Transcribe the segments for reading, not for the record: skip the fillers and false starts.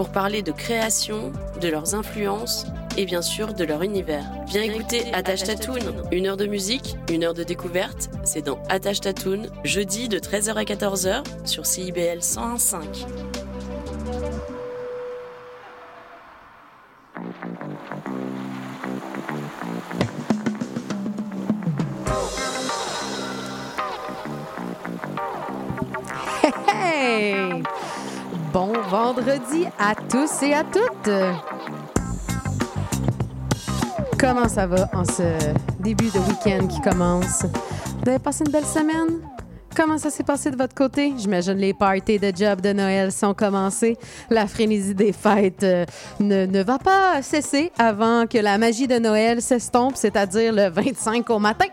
pour parler de création, de leurs influences et bien sûr de leur univers. Viens écouter Attache Tatoune. Une heure de musique, une heure de découverte, c'est dans Attache Tatoune, jeudi de 13h à 14h sur CIBL 101.5. Hey! Bon vendredi à tous et à toutes! Comment ça va en ce début de week-end qui commence? Vous avez passé une belle semaine? Comment ça s'est passé de votre côté? J'imagine les parties de job de Noël sont commencées. La frénésie des fêtes ne va pas cesser avant que la magie de Noël s'estompe, c'est-à-dire le 25 au matin.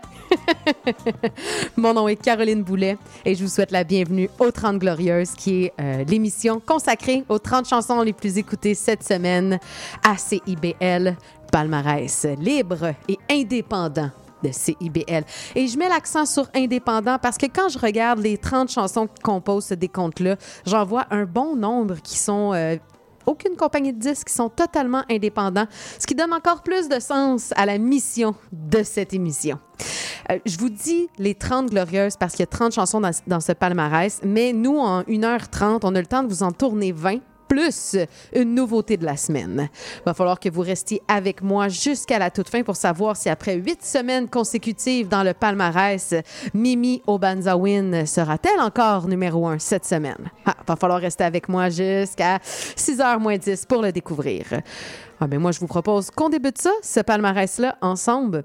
Mon nom est Karolynn Boulet et je vous souhaite la bienvenue aux 30 glorieuses, qui est l'émission consacrée aux 30 chansons les plus écoutées cette semaine à CIBL, palmarès libre et indépendant de CIBL. Et je mets l'accent sur indépendant parce que quand je regarde les 30 chansons qui composent ce décompte-là, j'en vois un bon nombre qui sont... aucune compagnie de disques, qui sont totalement indépendants, ce qui donne encore plus de sens à la mission de cette émission. Je vous dis les 30 glorieuses parce qu'il y a 30 chansons dans ce palmarès, mais nous, en 1h30, on a le temps de vous en tourner 20, plus une nouveauté de la semaine. Il va falloir que vous restiez avec moi jusqu'à la toute fin pour savoir si après 8 semaines consécutives dans le palmarès, Mimi Obanzawin sera-t-elle encore numéro 1 cette semaine? Ah, va falloir rester avec moi jusqu'à 6h-10 pour le découvrir. Ah, ben moi, je vous propose qu'on débute ça, ce palmarès-là, ensemble.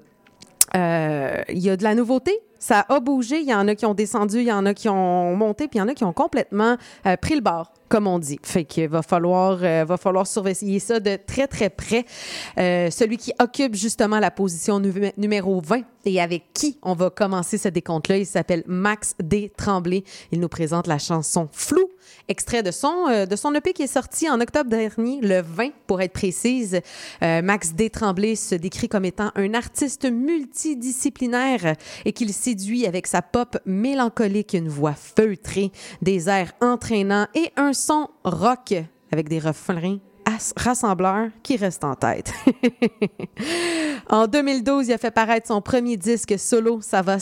Il y a de la nouveauté. Ça a bougé, il y en a qui ont descendu, il y en a qui ont monté, puis il y en a qui ont complètement pris le bord, comme on dit. Fait qu'il va falloir surveiller ça de très, très près. Celui qui occupe justement la position numéro 20 et avec qui on va commencer ce décompte-là, il s'appelle Max D. Tremblay. Il nous présente la chanson « Flou », extrait de son EP qui est sorti en octobre dernier, le 20 pour être précise. Max D. Tremblay se décrit comme étant un artiste multidisciplinaire et qu'il séduit avec sa pop mélancolique, une voix feutrée, des airs entraînants et un son rock avec des refrains rassembleurs qui restent en tête. En 2012, il a fait paraître son premier disque solo, ça va,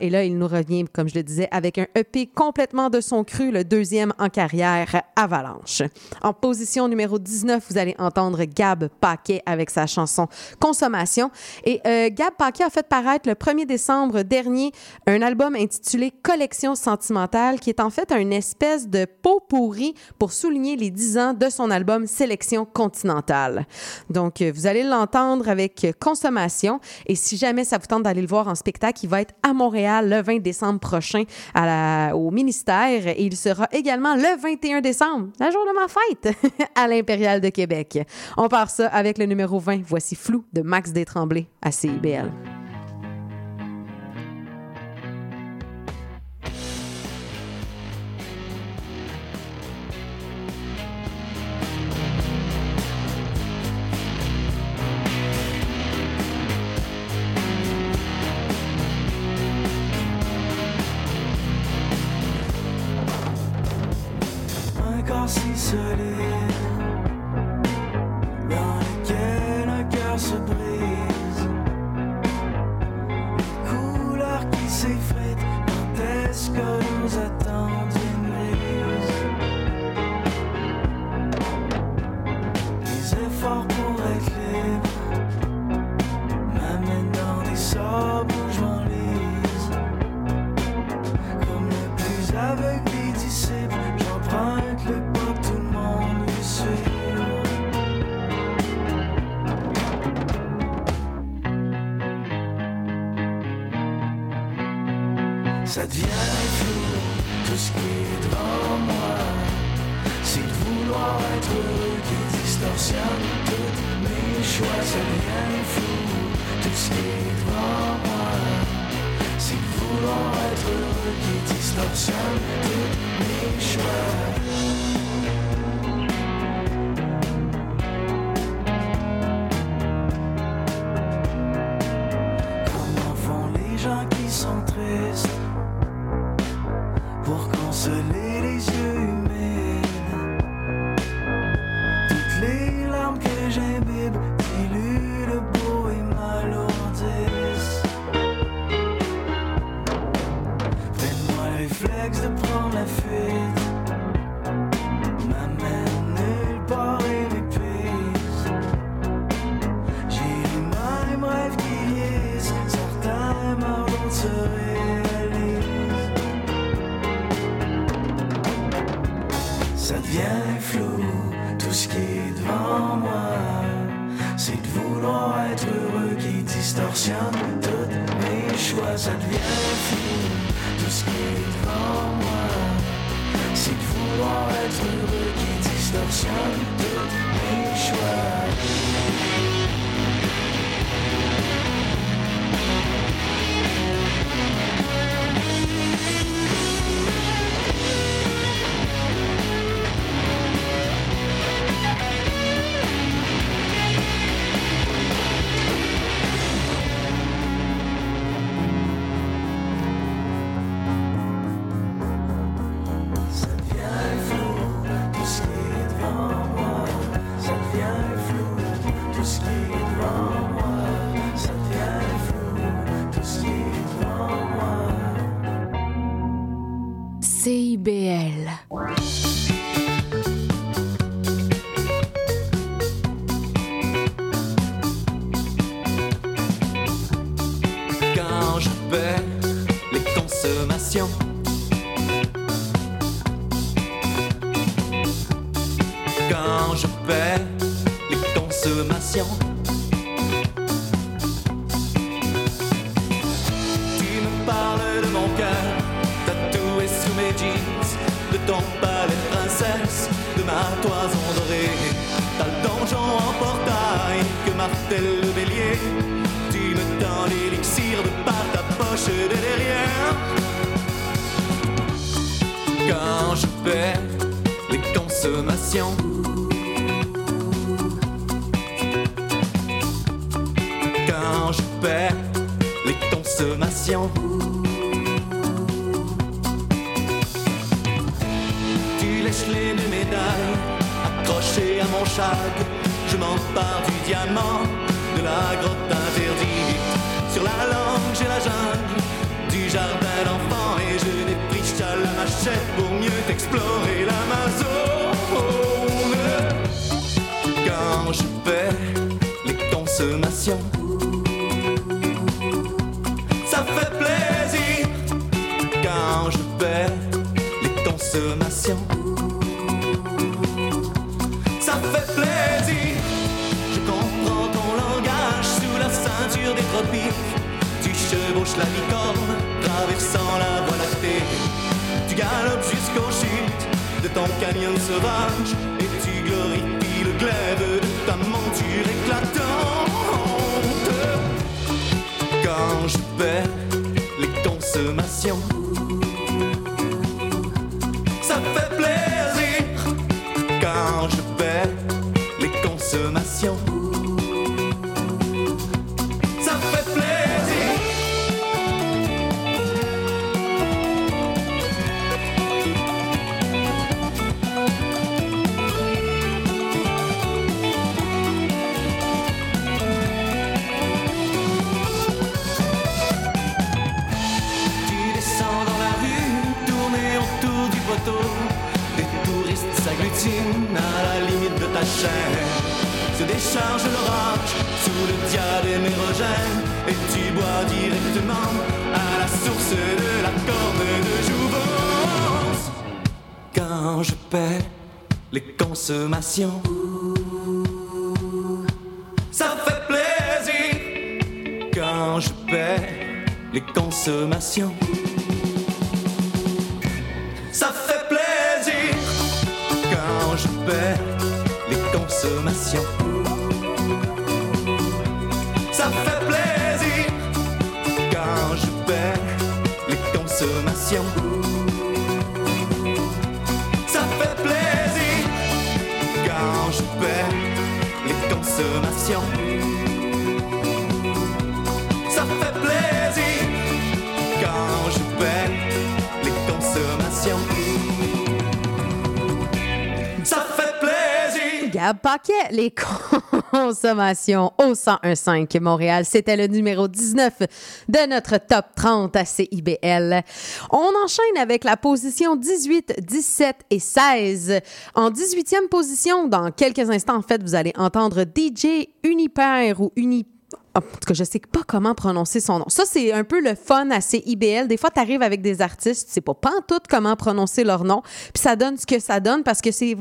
et là, il nous revient, comme je le disais, avec un EP complètement de son cru, le deuxième en carrière, Avalanche. En position numéro 19, vous allez entendre Gab Paquet avec sa chanson Consommation. Et Gab Paquet a fait paraître le 1er décembre dernier un album intitulé Collection sentimentale, qui est en fait une espèce de pot pourri pour souligner les 10 ans de son album Sélection continentale. Donc, vous allez l'entendre avec Consommation. Et si jamais ça vous tente d'aller le voir en spectacle, il va être à Montréal le 20 décembre prochain au Ministère, et il sera également le 21 décembre, le jour de ma fête, à l'Impérial de Québec. On part ça avec le numéro 20. Voici Flou de Max D. Tremblay à CIBL. Ça devient flou, tout ce qui est devant moi. C'est de vouloir être heureux qui distorsionne toutes mes choix. Ça devient flou, tout ce qui est devant moi. C'est de vouloir être heureux qui distorsionne toutes mes choix. Pour consoler les yeux humides, tout ce qui est devant moi, c'est de vouloir être heureux qui distorsionne toutes mes choix. Ça devient fou, tout ce qui est devant moi, c'est de vouloir être heureux qui distorsionne toutes mes choix. CIBL. Quand je perds les consommations, quand je perds les consommations, tu me parles de mon cœur. De ton palais princesse, de ma toison dorée, t'as le donjon en portail que martèle le bélier. Tu me tends l'élixir de par ta poche de derrière. Quand je perds les consommations, quand je perds les consommations, les deux médailles accrochées à mon chag, je m'empare du diamant de la grotte interdite. Sur la langue j'ai la jungle du jardin d'enfants et je défriche à la machette pour mieux t'explorer l'Amazone. Quand je perds les consommations, ça fait plaisir. Quand je perds les consommations, tu chevauches la licorne, traversant la voie lactée. Tu galopes jusqu'aux chutes de ton canyon sauvage et tu glorifies le glaive de ta monture éclatante. Quand je perds les consommations, ça fait plaisir. Quand je perds les consommations, à la limite de ta chaîne, se décharge l'orage sous le diadème érogène et tu bois directement à la source de la corne de jouvence. Quand je perds les consommations, ça fait plaisir. Quand je perds les consommations, ça fait plaisir. Quand je perds les consommations, ça fait plaisir. Quand je perds les consommations, ça fait plaisir. Quand je perds les consommations, ça fait plaisir. Quand je perds les consommations, ça fait plaisir! Gab Paquet, les consommations au 101.5 Montréal. C'était le numéro 19 de notre top 30 à CIBL. On enchaîne avec la position 18, 17 et 16. En 18e position, dans quelques instants, en fait, vous allez entendre DJ Unipair ou Unipair. En tout cas, je sais pas comment prononcer son nom. Ça, c'est un peu le fun à CIBL. Des fois, tu arrives avec des artistes, tu sais pas pantoute comment prononcer leur nom, puis ça donne ce que ça donne parce que c'est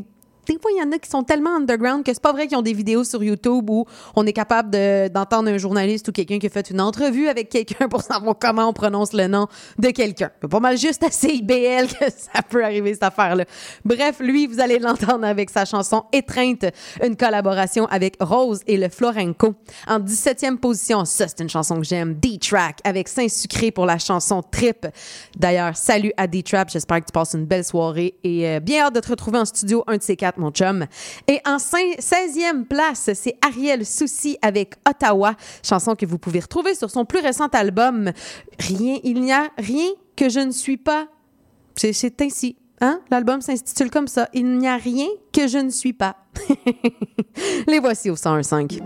Des fois, il y en a qui sont tellement underground que c'est pas vrai qu'ils ont des vidéos sur YouTube où on est capable d'entendre un journaliste ou quelqu'un qui a fait une entrevue avec quelqu'un pour savoir comment on prononce le nom de quelqu'un. C'est pas mal juste à CIBL que ça peut arriver, cette affaire-là. Bref, lui, vous allez l'entendre avec sa chanson « Étreinte », une collaboration avec Rose et le Florenco. En 17e position, ça, c'est une chanson que j'aime, D-Track, avec Saint-Sucré pour la chanson « Trip ». D'ailleurs, salut à D-Track, j'espère que tu passes une belle soirée et bien hâte de te retrouver en studio, un de ces quatre, mon chum. Et en 16e place, c'est Ariel Souci avec Ottawa, chanson que vous pouvez retrouver sur son plus récent album « Rien, il n'y a rien que je ne suis pas ». C'est ainsi. Hein? L'album s'intitule comme ça. « Il n'y a rien que je ne suis pas ». Les voici au 101.5.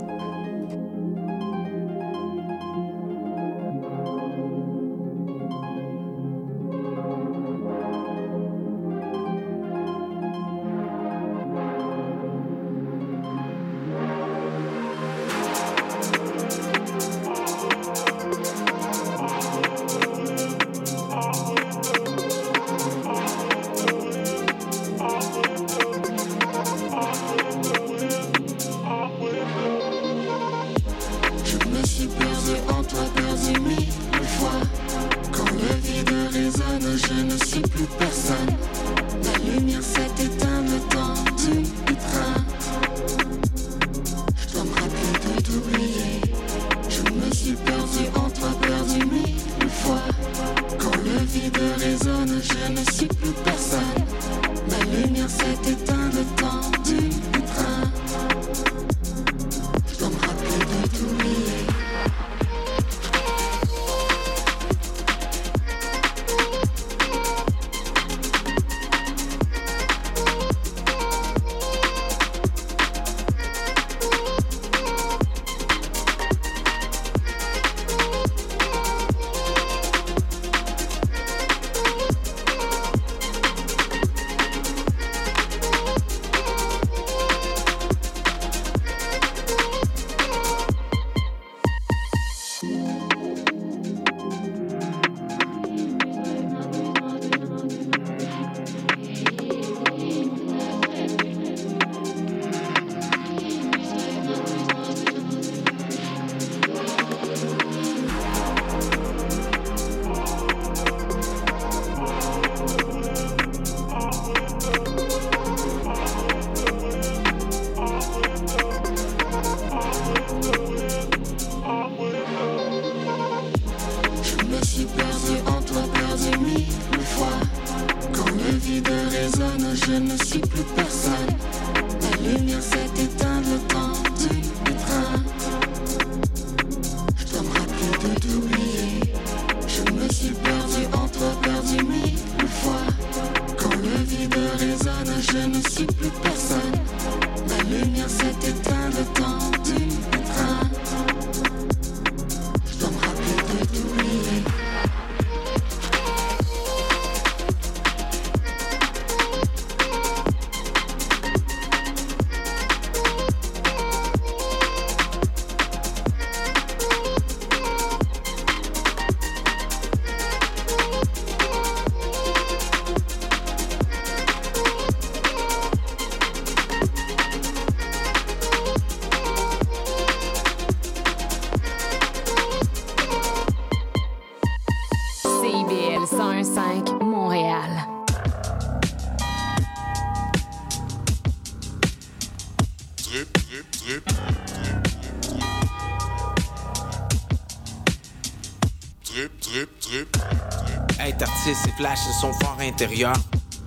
Être artiste, c'est flash de son fort intérieur.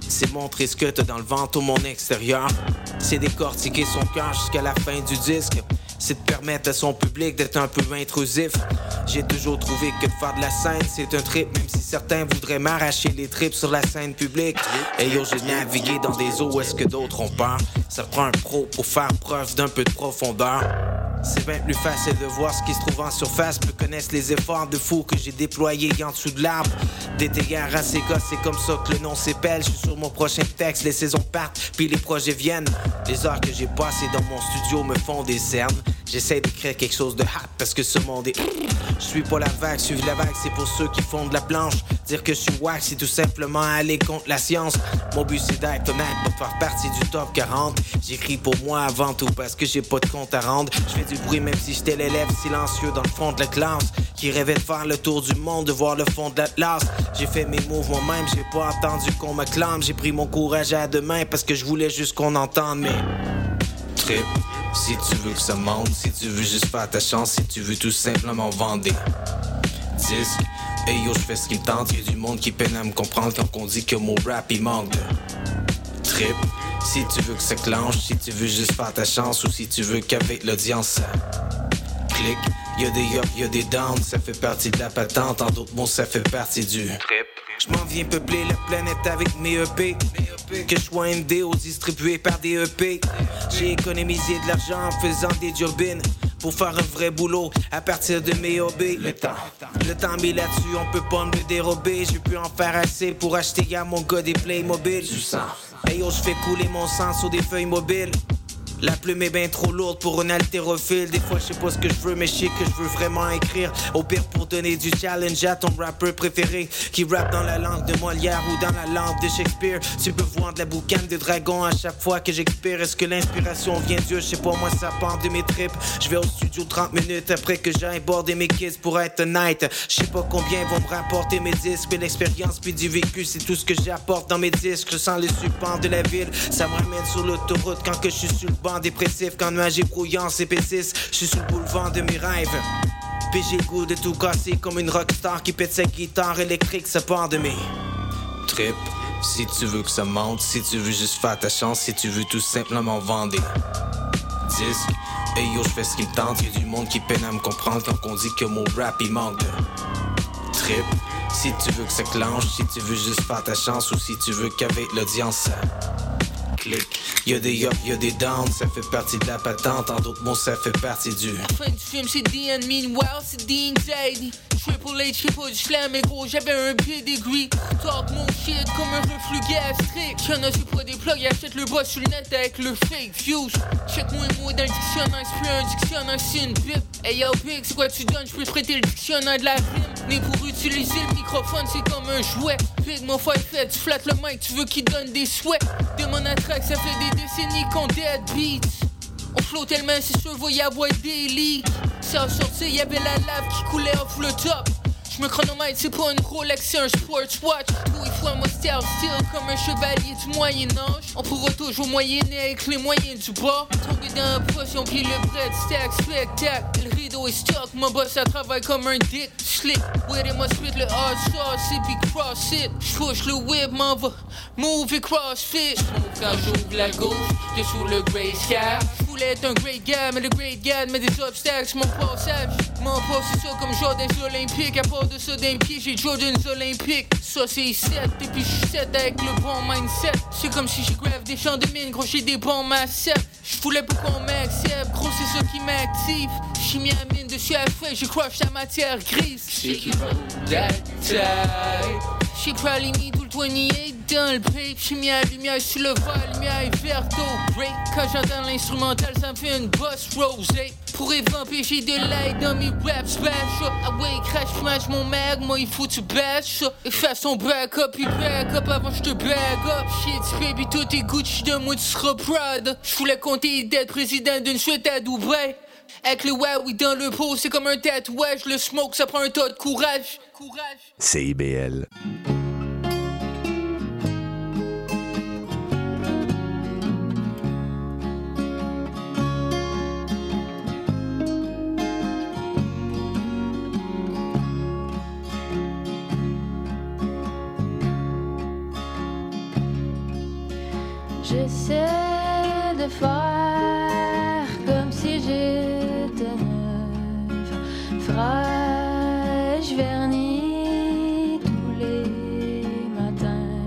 C'est montrer ce que t'as dans le ventre au monde extérieur. C'est décortiquer son cœur jusqu'à la fin du disque. C'est de permettre à son public d'être un peu intrusif. J'ai toujours trouvé que de faire de la scène, c'est un trip, même si certains voudraient m'arracher les tripes sur la scène publique. Hey yo, j'ai navigué dans des eaux où est-ce que d'autres ont peur. Ça prend un pro pour faire preuve d'un peu de profondeur. C'est bien plus facile de voir ce qui se trouve en surface. Peu connaissent les efforts de fou que j'ai déployés en dessous de l'arbre. Des dégâts à ces gosses, c'est comme ça que le nom s'épelle. Je suis sur mon prochain texte, les saisons partent, puis les projets viennent. Les heures que j'ai passées dans mon studio me font des cernes. J'essaie d'écrire quelque chose de hot parce que ce monde est... Je suis pas la vague, suivre la vague, c'est pour ceux qui font de la planche. Dire que je suis wack, c'est tout simplement aller contre la science. Mon but, c'est d'être honnête pour faire partie du top 40. J'écris pour moi avant tout parce que j'ai pas de compte à rendre. Je fais du bruit même si j'étais l'élève silencieux dans le fond de la classe qui rêvait de faire le tour du monde, de voir le fond de l'Atlas. J'ai fait mes mouvements même, j'ai pas attendu qu'on m'acclame. J'ai pris mon courage à deux mains parce que je voulais juste qu'on entende mes tripes. Si tu veux que ça monte, si tu veux juste faire ta chance, si tu veux tout simplement vendre des disques. Hey yo, je fais ce qui me tente, y'a du monde qui peine à me comprendre quand on dit que mon rap il manque de trip. Si tu veux que ça clenche, si tu veux juste faire ta chance, ou si tu veux qu'avec l'audience ça clique. Y'a des up, y'a des down, ça fait partie de la patente, en d'autres mots ça fait partie du trip. Je m'en viens peupler la planète avec mes EP. Que je sois MD ou distribué par des EP. J'ai économisé de l'argent en faisant des turbines pour faire un vrai boulot à partir de mes hobbies. Le temps mis là-dessus, on peut pas me dérober. J'ai pu en faire assez pour acheter à mon gars des Playmobil. Hey yo, je fais couler mon sang sur des feuilles mobiles. La plume est bien trop lourde pour un haltérophile. Des fois je sais pas ce que je veux, mais je sais que je veux vraiment écrire. Au pire pour donner du challenge à ton rappeur préféré qui rappe dans la langue de Molière ou dans la langue de Shakespeare. Tu peux voir de la boucane de dragon à chaque fois que j'expire. Est-ce que l'inspiration vient d'Dieu? Je sais pas, moi ça part de mes tripes. Je vais au studio 30 minutes après que j'ai abordé mes kids pour être honnête. Je sais pas combien vont me rapporter mes disques, mais l'expérience puis du vécu c'est tout ce que j'apporte dans mes disques. Je sens le support de la ville, ça me ramène sur l'autoroute quand que je suis sur le banc dépressif, quand nuage brouillant c'est P6. Je suis sous le boulevard de mes rêves, puis j'ai le goût de tout casser comme une rockstar qui pète sa guitare électrique. Ça part de mes tripes. Si tu veux que ça monte, si tu veux juste faire ta chance, si tu veux tout simplement vendre des disques. Hey yo, je fais ce qui me tente, y'a du monde qui peine à me comprendre quand on dit que mon rap il manque de trip. Si tu veux que ça clenche, si tu veux juste faire ta chance, ou si tu veux qu'avec l'audience y'a des up, y'a des down, ça fait partie de la patente, en d'autres mots ça fait partie du. La fin du film c'est D&D, meanwhile c'est D&D. Triple H qui pas du slam, mais gros j'avais un pied d'aiguille. Talk mon shit comme un reflux gastrique. Y'en a c'est pas des plugs, achète le boss sur le net avec le fake views. Check moi un mot dans le dictionnaire, c'est un dictionnaire, c'est une pipe. Hey yo Big, c'est quoi tu donnes, j'peux prêter le dictionnaire de la rime. Mais pour utiliser le microphone c'est comme un jouet. Big mon frère fait, tu flattes le mic, tu veux qu'il donne des souhaits. Demande à Track, ça fait des décennies qu'on deadbeats. On flotte tellement c'est sûr, voyez à boire des lits. Sans sortir, y'avait la lave qui coulait off le top. J'me chronomètre, c'est pas une Rolex, c'est un sportswatch. Tout il faut un mustard style comme un chevalier du Moyen-Âge. On pourra toujours moyenner avec les moyens du bas. Tomber dans un poche, on plie le bread, stack, spectacle. Le rideau est stock, mon boss ça travaille comme un dick. Slick, with it, moi spit le hard sauce, c'est puis cross it. J'push le whip, m'en va, move et crossfit. J'move quand j'ouvre la gauche, je sous le grey sky. J'voulais être un great guy, mais le great guy met des obstacles, mon passage. Mon pas, c'est ça comme Jordan Olympique. À part de ça d'un pied, j'ai Jordan Olympique. Ça c'est 7, depuis je suis 7 avec le bon mindset. C'est comme si je grave des champs de mine, gros j'ai des bons macettes. J'voulais pas qu'on m'accepte, gros c'est ça qui m'active. J'suis mis à mine dessus à feuille, j'ai crush la matière grise. Shake it roll that tight. J'ai probably mis tout le 28. Dans le pape, j'ai mis la lumière sur le vol, lumière et verte au break. Quand j'entends l'instrumental, ça me fait une boss rosée. Pour évamper, j'ai de l'aide dans mes rap smash. Away, crash, smash mon mag, moi il faut que tu bash. Efface ton back up, puis back up avant je te back up. Shit, baby, toi t'es Gucci, de moi tu seras proud. J'voulais compter d'être président d'une suite à Dubaï. Avec le waoui dans le pot, c'est comme un tatouage. Le smoke, ça prend un tas de courage. CIBL. J'essaie de faire comme si j'étais neuve, fraîche, vernie tous les matins.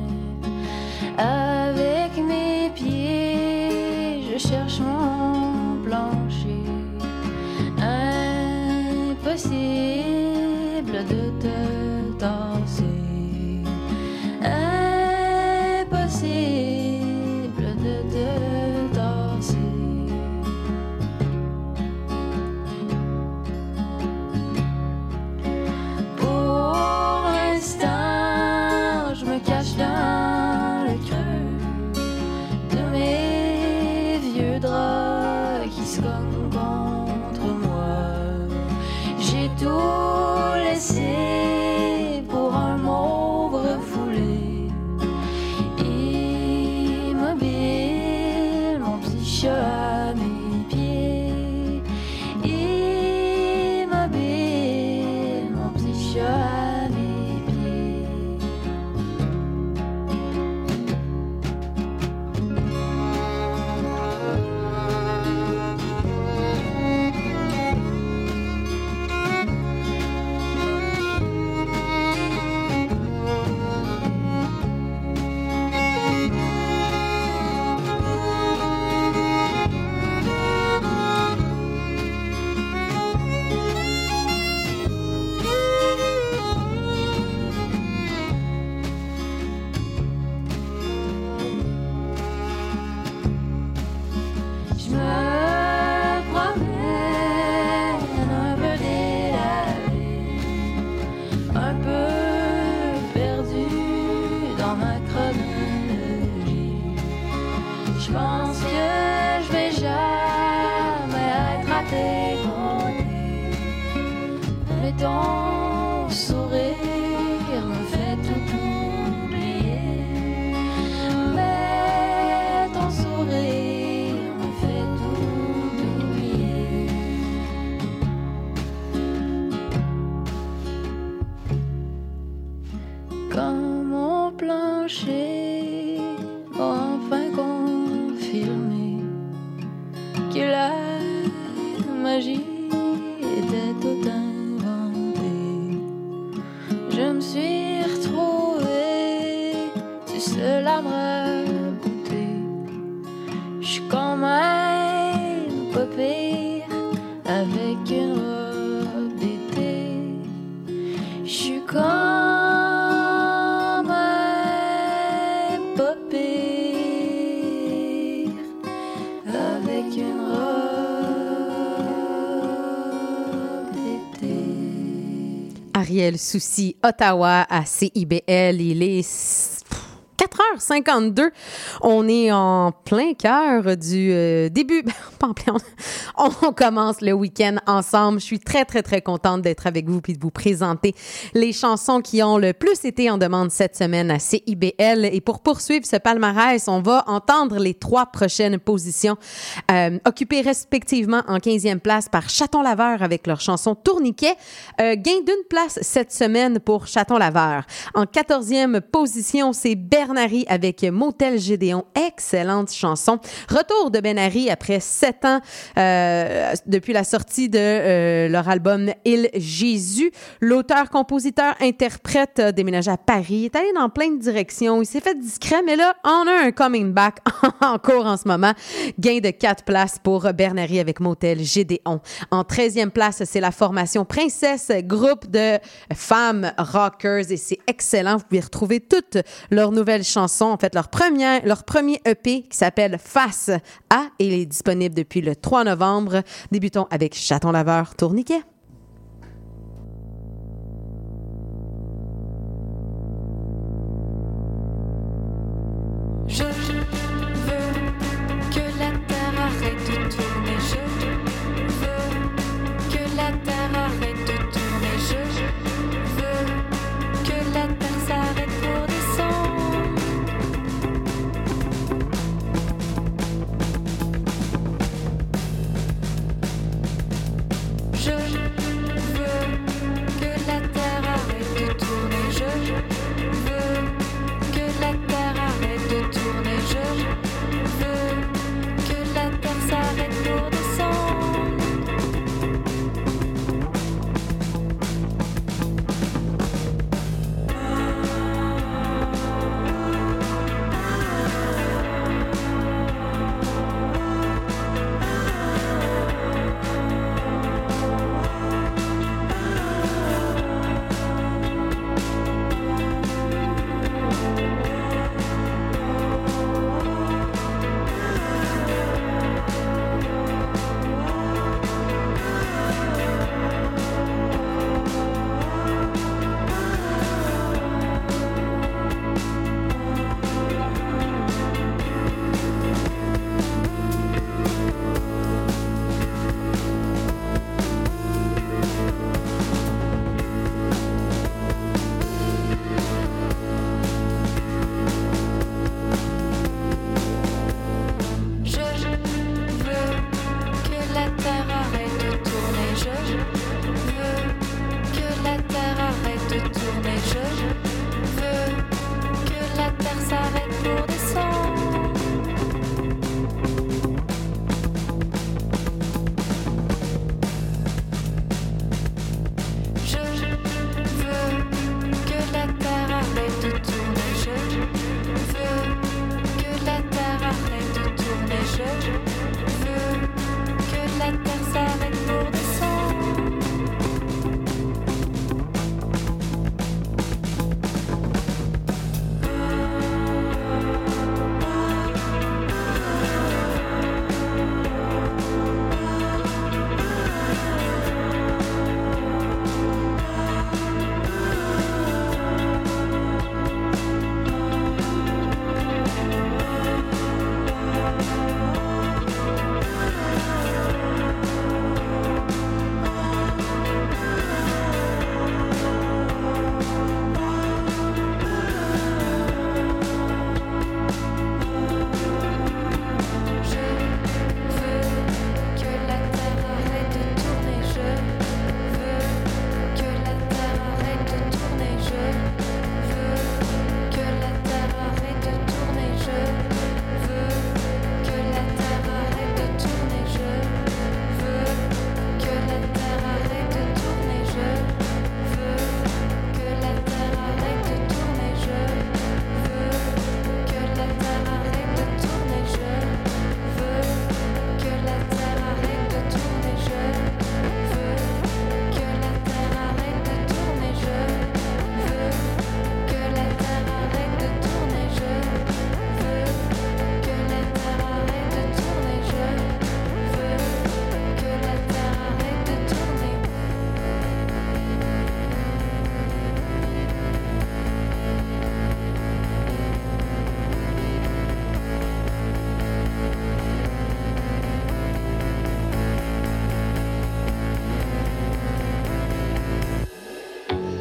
Avec mes pieds, je cherche mon plancher. Impossible de te danser. Impossible. Pour l'instant comme contre moi. J'ai tout laissé pour un mot refoulé. Immobile, mon petit chat à mes pieds. Immobile, mon petit chat à mes Ariel Souci, Ottawa, à CIBL. Il est 4h52. On est en plein cœur du début. On commence le week-end ensemble. Je suis très, très, très contente d'être avec vous puis de vous présenter les chansons qui ont le plus été en demande cette semaine à CIBL. Et pour poursuivre ce palmarès, on va entendre les trois prochaines positions occupées respectivement en 15e place par Chaton Laveur avec leur chanson Tourniquet. Gain d'une place cette semaine pour Chaton Laveur. En 14e position, c'est Bernhari avec Motel Gédéon. Excellente chanson. Retour de Bernhari après 7 ans depuis la sortie de leur album « Il Jésus ». L'auteur, compositeur, interprète a déménagé à Paris, est allé dans plein de directions, il s'est fait discret, mais là, on a un coming back en cours en ce moment. Gain de 4 places pour Bernhari avec Motel Gédéon. En 13e place, c'est la formation Princesse, groupe de femmes rockers, et c'est excellent. Vous pouvez retrouver toutes leurs nouvelles chansons, en fait, leur premier EP qui s'appelle « Face à » et il est disponible depuis le 3 novembre. Débutons avec Chaton Laveur, Tourniquet. Je veux que la terre arrête de tourner. Je veux que la terre arrête de tourner. Je veux que la terre s'arrête pour descendre. Je veux que la terre arrête de tourner. Je veux que la terre arrête de tourner. Je veux que la terre s'arrête.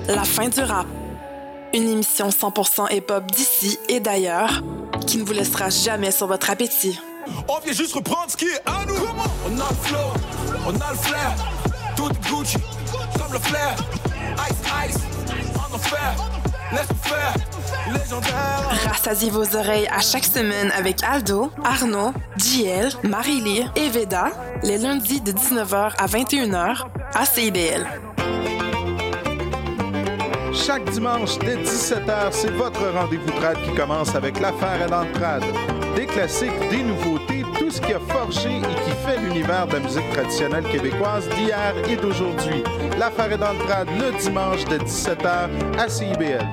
La fin du rap. Une émission 100% hip-hop d'ici et d'ailleurs qui ne vous laissera jamais sur votre appétit. On vient juste reprendre ce qui est à nous. On a le flow, on a le flair. Tout est Gucci, comme le flair. Ice, ice, on en fait. Laisse-nous faire, légendaire. Rassasiez vos oreilles à chaque semaine avec Aldo, Arnaud, JL, Marie-Lie et Veda, les lundis de 19h à 21h à CIBL. Chaque dimanche dès 17h, c'est votre rendez-vous trad qui commence avec l'affaire à l'entrade. Des classiques, des nouveautés, tout ce qui a forgé et qui fait l'univers de la musique traditionnelle québécoise d'hier et d'aujourd'hui. L'affaire est dans le trad, le dimanche de 17h à CIBL.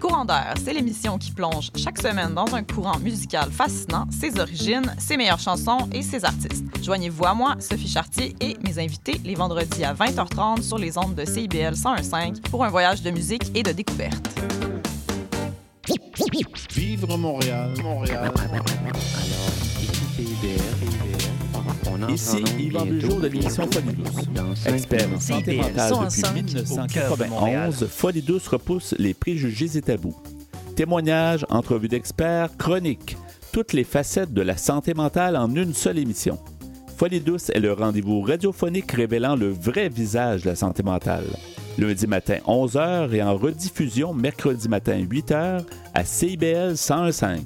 Courant d'air, c'est l'émission qui plonge chaque semaine dans un courant musical fascinant, ses origines, ses meilleures chansons et ses artistes. Joignez-vous à moi, Sophie Chartier, et mes invités les vendredis à 20h30 sur les ondes de CIBL 101.5 pour un voyage de musique et de découverte. Vivre Montréal. Alors, ici, Yvan Bugeaud de l'émission Folie Douce. Expert en santé mentale depuis 1991, Folie Douce repousse les préjugés et tabous. Témoignages, entrevues d'experts, chroniques. Toutes les facettes de la santé mentale en une seule émission. Folie Douce est le rendez-vous radiophonique révélant le vrai visage de la santé mentale. Lundi matin, 11h et en rediffusion mercredi matin, 8h à CIBL 101.5.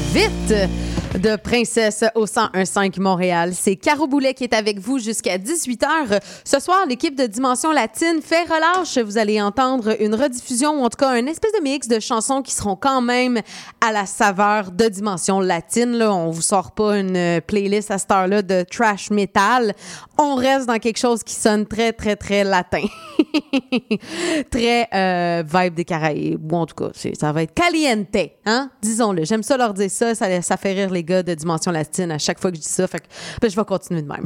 vite de Princesse au 101.5 Montréal. C'est Karolynn Boulet qui est avec vous jusqu'à 18h. Ce soir, l'équipe de Dimension Latine fait relâche. Vous allez entendre une rediffusion ou en tout cas une espèce de mix de chansons qui seront quand même à la saveur de Dimension Latine. Là, on vous sort pas une playlist à cette heure-là de trash metal. On reste dans quelque chose qui sonne très, très, très latin. Très vibe des Caraïbes. Bon, en tout cas, ça va être caliente, hein? Disons-le. J'aime ça leur dire ça. Ça fait rire les gars de Dimension Latine à chaque fois que je dis ça. Fait que ben, je vais continuer de même.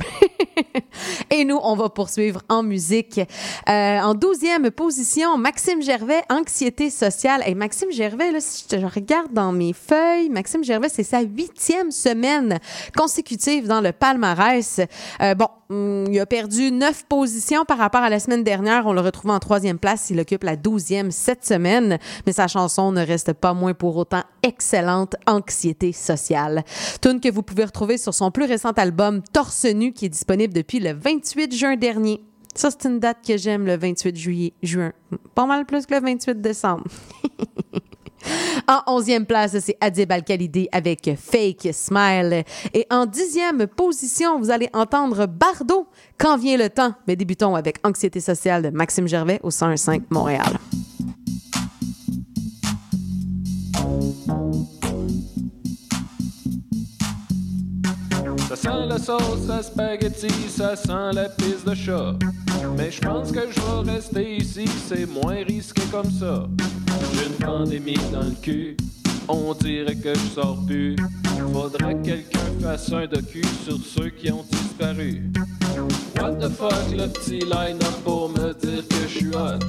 Et nous, on va poursuivre en musique. En 12e position, Maxime Gervais, Anxiété sociale. Et Maxime Gervais, là, si je regarde dans mes feuilles, Maxime Gervais, c'est sa 8e semaine consécutive dans le palmarès. Il a perdu 9 positions par rapport à la semaine dernière. On le retrouve en 3e place. Il occupe la 12e cette semaine. Mais sa chanson ne reste pas moins pour autant excellente, Anxiété sociale. Tune que vous pouvez retrouver sur son plus récent album Torse nu qui est disponible depuis le 28 juin dernier. Ça, c'est une date que j'aime, le 28 juin. Pas mal plus que le 28 décembre. En 11e place, c'est Adi Balkalidé avec Fake Smile. Et en 10e position, vous allez entendre Bardot, Quand vient le temps. Mais débutons avec Anxiété sociale de Maxime Gervais au 101.5 Montréal. Ça sent la sauce à spaghetti, ça sent la pisse de chat. Mais je pense que je vais rester ici, c'est moins risqué comme ça. J'ai une pandémie dans le cul, on dirait que je sors plus. Faudrait que quelqu'un fasse un docu sur ceux qui ont disparu. What the fuck, le petit line-up pour me dire que je suis hot.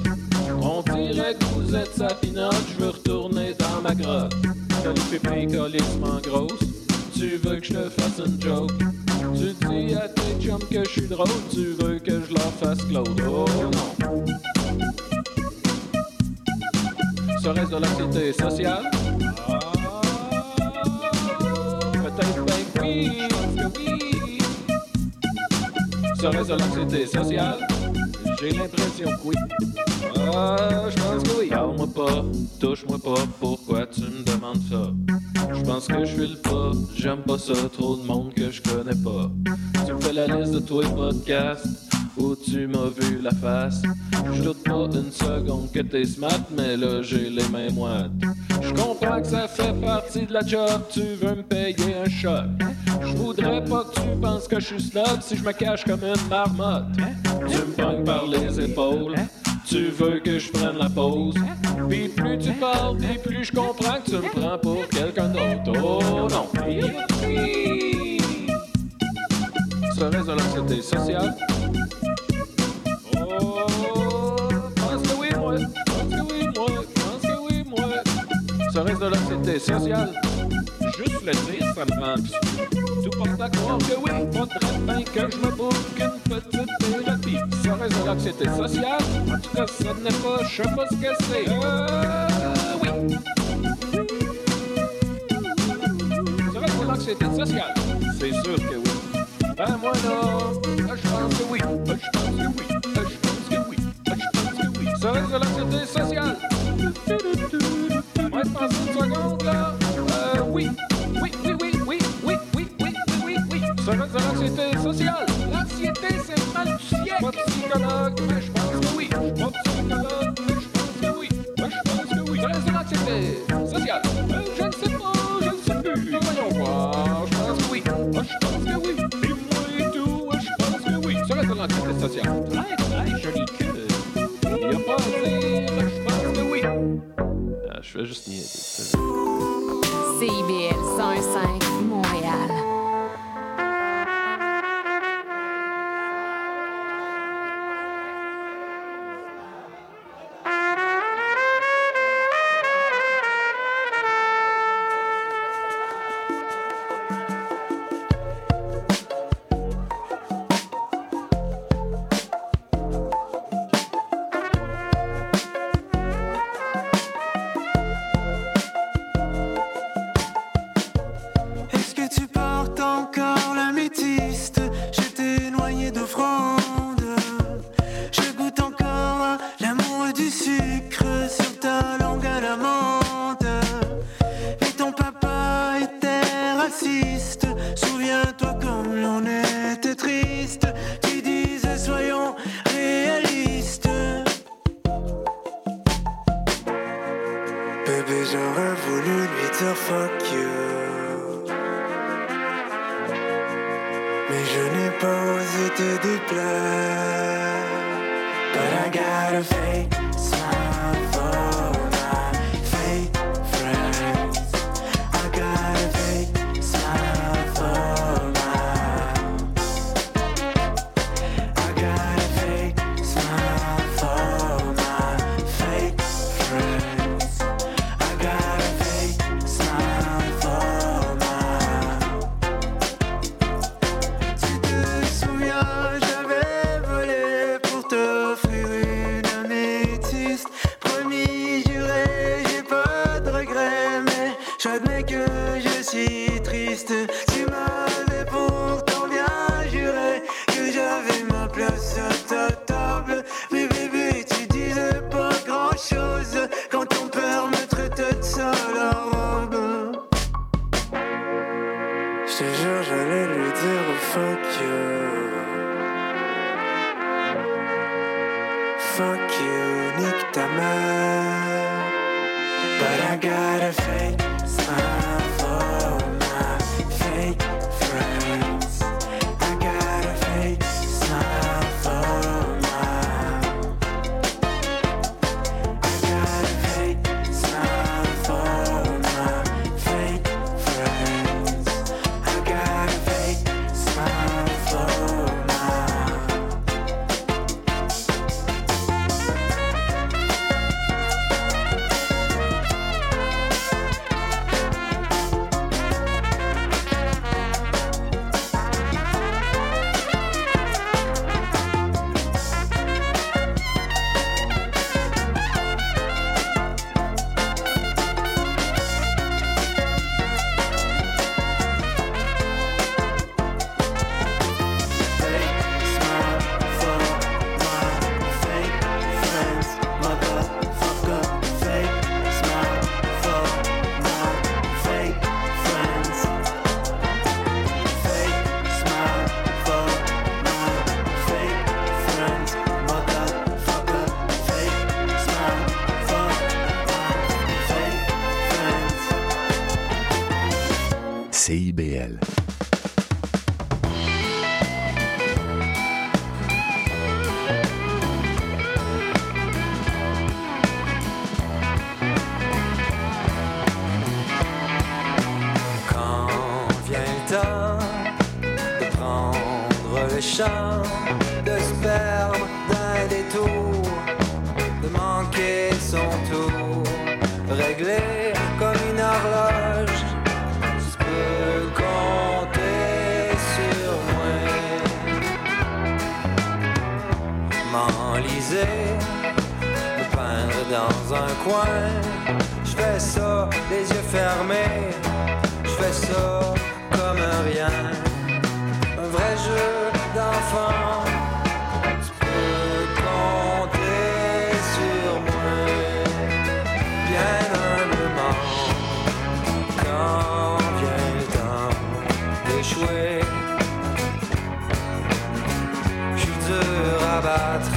On dirait que vous êtes sa pinotte, je veux retourner dans ma grotte. T'as les pépins colissement grosses, tu veux que je te fasse une joke. Tu dis à tes chums que je suis drôle, tu veux que je leur fasse Claude. Oh non. Serait-ce de l'anxiété sociale? Ah, peut-être bien oui, que oui. Serait-ce de l'anxiété sociale? J'ai l'impression que oui. Ah, je pense que oui. Parle-moi pas, touche-moi pas, pourquoi tu me demandes ça? Je pense que je suis le pas, j'aime pas ça, trop de monde que je connais pas. Tu me fais la liste de tous les podcasts où tu m'as vu la face. Je doute pas une seconde que t'es smart, mais là j'ai les mains moites. Je comprends que ça fait partie de la job, tu veux me payer un choc. Je voudrais pas que tu penses que je suis snob si je me cache comme une marmotte. Tu me pognes par les épaules, tu veux que je prenne la pause. Pis plus tu parles, pis plus je comprends que tu me prends pour quelqu'un d'autre. Oh non. Serait-ce de l'anxiété sociale? Serait-ce de l'anxiété sociale? Juste le dire, ça me rend tout porte à croire que oui, faudrait bien que je me boucle une petite thérapie. Serait-ce de l'anxiété sociale? En tout cas, ça n'est pas, je sais pas ce que c'est. Oui. Serait-ce de l'anxiété sociale? C'est sûr que oui. Ben moi là, je pense que oui, je pense que oui, je pense que oui, je pense que oui. Serait-ce de l'anxiété sociale? Moi, je pense une seconde, là. Oui. Oui, oui, oui, oui, oui, oui, oui, oui, oui. Serait-ce de l'anxiété sociale? L'anxiété, c'est le mal du siècle. Pas de psychologue, mais je pense que oui. Pas de psychologue, mais je pense que oui. Moi, je pense que oui. Serait-ce de l'anxiété sociale? Je ne sais pas, je ne sais plus. Voyons voir, je pense que oui. Moi, je pense que oui. Dis-moi et tout, je pense que oui. Serait-ce de l'anxiété sociale? Très, très joli cul. Il n'y a pas de dire, je pense que oui. Je vais juste nier. CIBL 105 Montréal. persiste. Souviens-toi comme l'on était triste, qui disait soyons réalistes. Bébé, j'aurais voulu lui dire fuck you, mais je n'ai pas osé te déplaire. But I got a fake smile for my fake friends. I got a fake smile for mine. I got a fake smile for my fake friends. I got a fake smile for mine. Tu te souviens, j'avais volé pour te j'admets que je suis triste. Tu m'avais pourtant bien juré que j'avais ma place sur ta table. Mais bébé, tu disais pas grand chose quand ton père me traitait de ça la robe. Je te jure, j'allais lui dire fuck you, fuck you, nique ta mère. But I got a fake smile for my fake friends. I got a fake smile for mine. I got a fake smile for my fake friends. I got a fake smile for CIBL. Quand vient le temps de prendre le champ de sperme d'un détour, de manquer son tour, réglé comme une horloge. Comptez sur moi, m'enliser, me peindre dans un coin. Je fais ça les yeux fermés, je fais ça comme un rien. Un vrai jeu d'enfant, tu peux compter sur moi, bien humblement. Quand échouer, je suis dur à battre.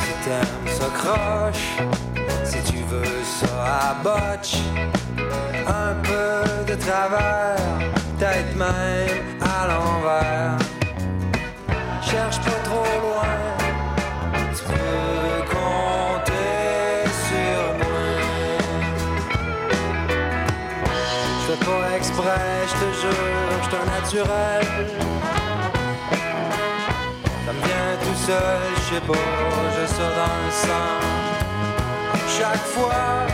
Si t'aimes ça croche, si tu veux ça abotche, un peu de travers, peut-être même à l'envers. Cherche pas trop loin, tu peux compter sur moi. C'est pas exprès, je te jure, je t'en naturel. Ça me vient tout seul, je sais pas, j'ai ça dans le sang. Chaque fois,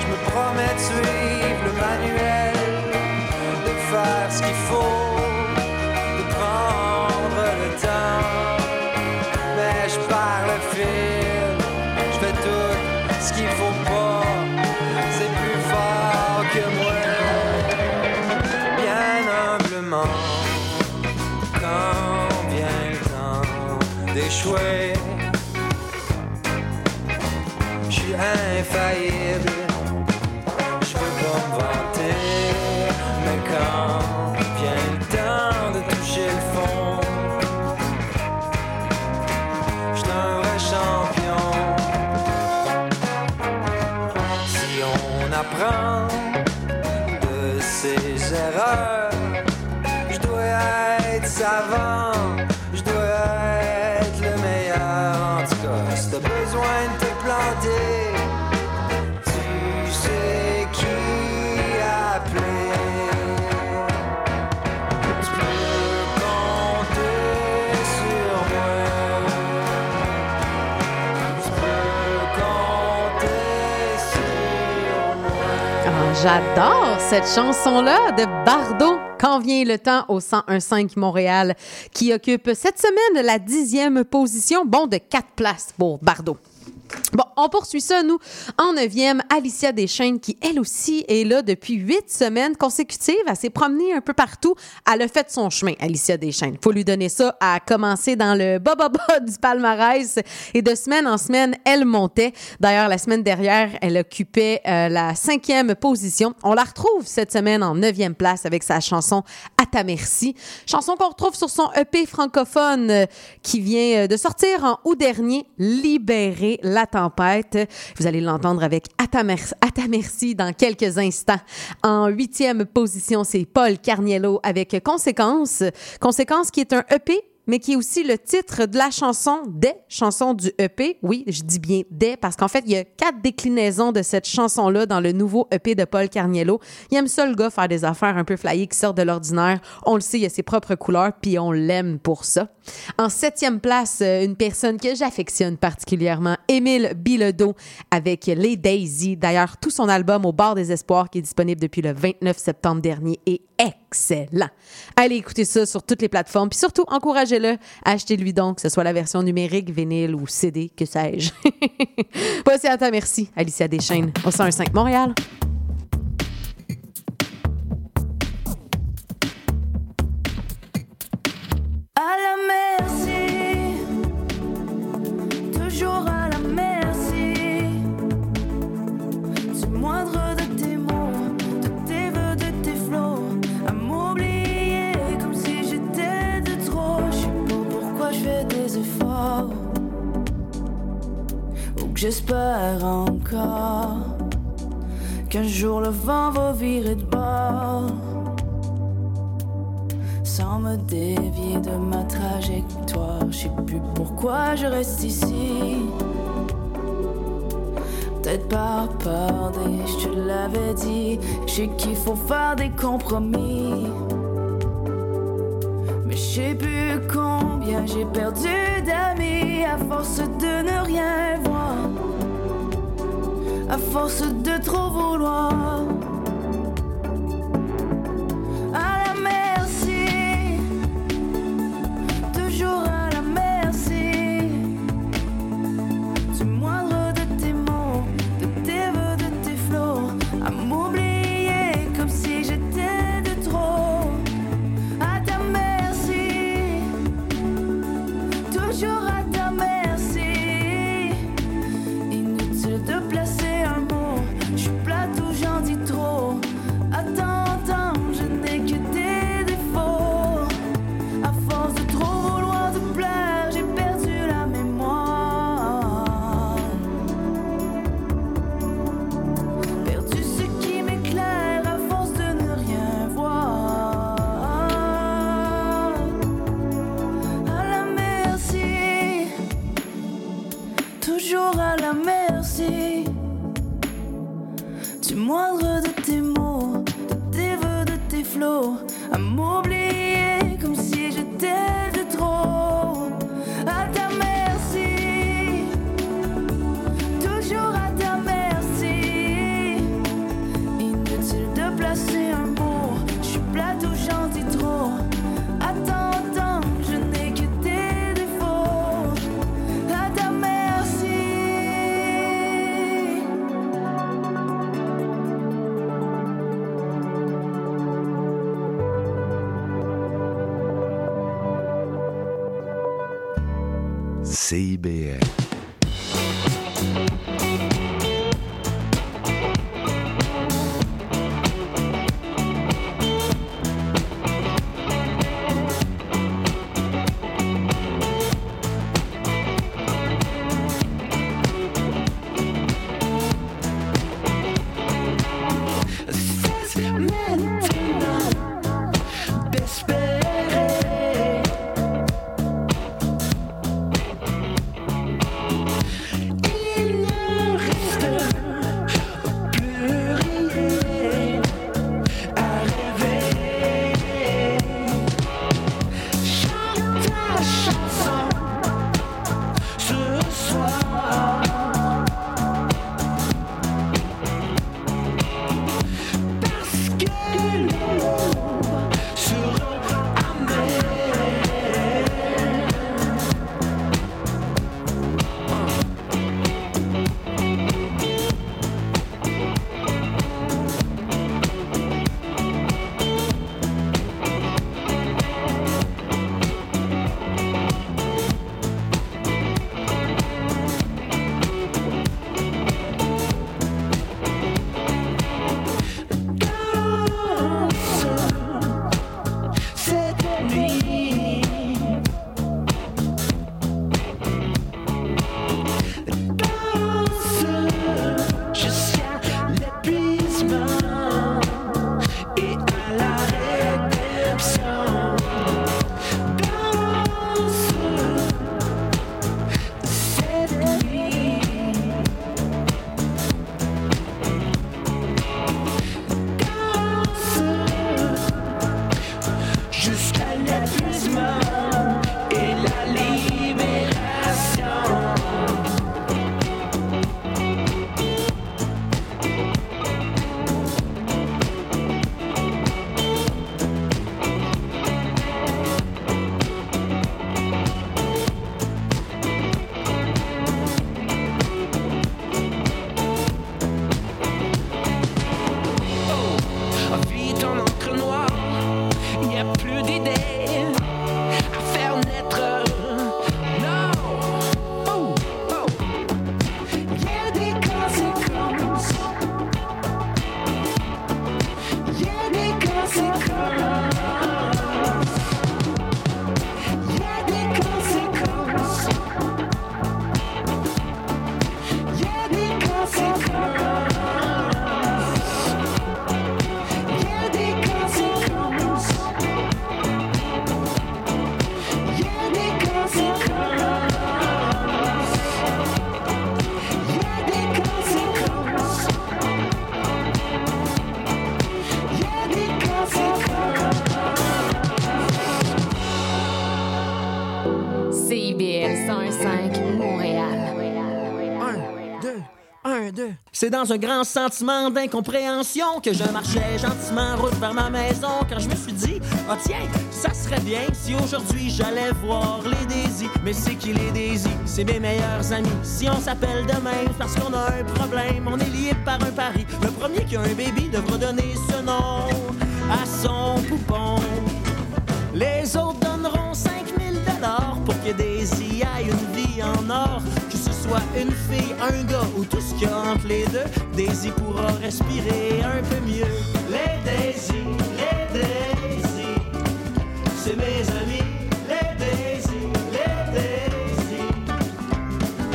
je me promets de suivre le manuel, de faire ce qu'il faut, de prendre le temps. Mais je perds le fil, je fais tout ce qu'il faut pas, c'est plus fort que moi. Quand vient le temps d'échouer, je suis infaillible, je veux pas me vanter. apprendre de ses erreurs. Je dois être savant, je dois être le meilleur. En tout cas, si t'as besoin de te planter, tu sais qui appeler. Tu peux compter sur moi. Tu peux compter sur moi. Oh, j'adore cette chanson-là de Bardot. Quand vient le temps au 101.5 Montréal, qui occupe cette semaine la 10e position, bon, de 4 places pour Bardot. Bon, on poursuit ça, nous, en 9e, Alicia Deschaines, qui, elle aussi, est là depuis 8 semaines consécutives. Elle s'est promenée un peu partout. Elle a fait son chemin, Alicia Deschaines. Faut lui donner ça, à commencer dans le bas du palmarès. Et de semaine en semaine, elle montait. D'ailleurs, la semaine dernière, elle occupait la 5e position. On la retrouve cette semaine en 9e place avec sa chanson « À ta merci ». Chanson qu'on retrouve sur son EP francophone qui vient de sortir en août dernier, « Libérer la tempête ». Vous allez l'entendre avec « À ta merci » dans quelques instants. En 8e position, c'est Paul Carniello avec « Conséquences ». « Conséquences » qui est un EP, mais qui est aussi le titre de la chanson « Des », chanson du EP. Oui, je dis bien « Des » parce qu'en fait, il y a 4 déclinaisons de cette chanson-là dans le nouveau EP de Paul Carniello. Il aime ça, le gars, faire des affaires un peu flyées qui sortent de l'ordinaire. On le sait, il a ses propres couleurs, puis on l'aime pour ça. En 7e place, une personne que j'affectionne particulièrement, Émile Bilodeau, avec Les Daisy. D'ailleurs, tout son album Au bord des espoirs, qui est disponible depuis le 29 septembre dernier, est excellent. Allez écouter ça sur toutes les plateformes, puis surtout, encouragez-le, achetez-lui donc, que ce soit la version numérique, vinyle ou CD, que sais-je. Voici à ta merci, Alicia Deschaines, au 101.5 Montréal. À la merci, toujours à la merci, du moindre de tes mots, de tes vœux, de tes flots, à m'oublier comme si j'étais de trop. Je sais pas pourquoi je fais des efforts, ou que j'espère encore qu'un jour le vent va virer de bord, sans me dévier de ma trajectoire. Je sais plus pourquoi je reste ici, peut-être par peur des... Je te l'avais dit, je sais qu'il faut faire des compromis, mais je sais plus combien j'ai perdu d'amis, à force de ne rien voir, à force de trop vouloir. CIBL. 1, 2. C'est dans un grand sentiment d'incompréhension que je marchais gentiment route vers ma maison quand je me suis dit, ah tiens, ça serait bien si aujourd'hui j'allais voir les Daisy. Mais c'est qui les Daisy? C'est mes meilleurs amis. Si on s'appelle demain parce qu'on a un problème, on est lié par un pari. Le premier qui a un baby devra donner ce nom à son poupon. Les autres donneront 5 000 $ pour que Daisy aille une vie en or. Soit une fille, un gars ou tout ce qu'il y a entre les deux, Daisy pourra respirer un peu mieux. Les Daisy, c'est mes amis. Les Daisy,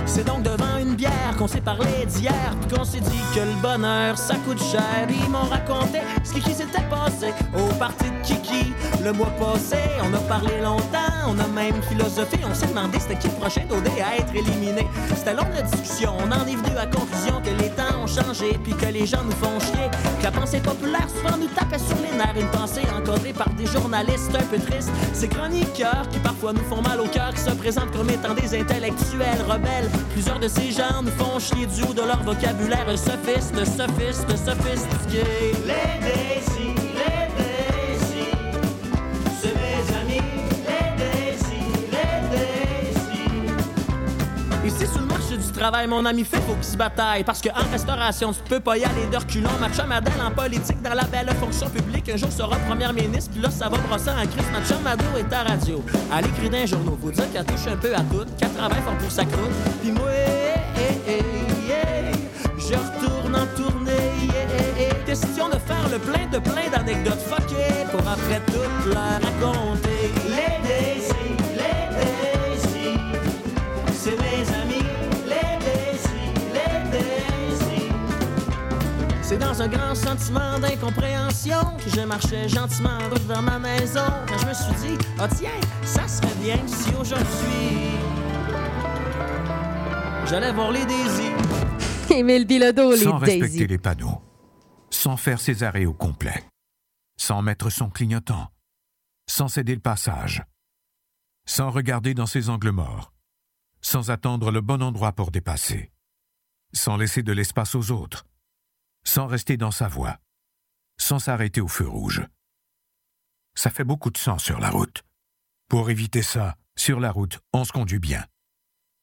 c'est donc devant une bière qu'on s'est parlé d'hier, puis qu'on s'est dit que le bonheur ça coûte cher. Ils m'ont raconté ce qui s'était passé au parti de Kiki le mois passé. On a parlé longtemps, on a même philosophé, on s'est demandé c'était qui le prochain dodé à être éliminé. C'était long de la discussion, on en est venu à la conclusion que les temps ont changé, puis que les gens nous font chier, que la pensée populaire souvent nous tapait sur les nerfs. Une pensée encadrée par des journalistes un peu tristes, ces chroniqueurs qui parfois nous font mal au cœur, qui se présentent comme étant des intellectuels rebelles. Plusieurs de ces gens nous font chier du haut de leur vocabulaire sophiste, sophistiqué. Les Daisy, les Daisy, du travail, mon ami fait faut qu'il se bataille, parce que en restauration, tu peux pas y aller de reculons. Ma chum Adèle en politique, dans la belle fonction publique, un jour sera première ministre, puis là, ça va brosser en crise. Ma chum Ado est à radio, à l'écrit d'un journaux, faut dire qu'elle touche un peu à tout, qu'elle travaille fort pour sa croûte, puis moi, je retourne en tournée, question de faire le plein d'anecdotes fuckées, pour après tout la raconter. Les Daisy, c'est mes amis. C'est dans un grand sentiment d'incompréhension que je marchais gentiment en route vers ma maison. Quand je me suis dit, ah tiens, ça serait bien si aujourd'hui j'allais voir les Daisy. Émile Bilodeau, les Daisy. Sans respecter les panneaux, sans faire ses arrêts au complet, sans mettre son clignotant, sans céder le passage, sans regarder dans ses angles morts, sans attendre le bon endroit pour dépasser, sans laisser de l'espace aux autres, sans rester dans sa voie, sans s'arrêter au feu rouge. Ça fait beaucoup de sang sur la route. Pour éviter ça, sur la route, on se conduit bien.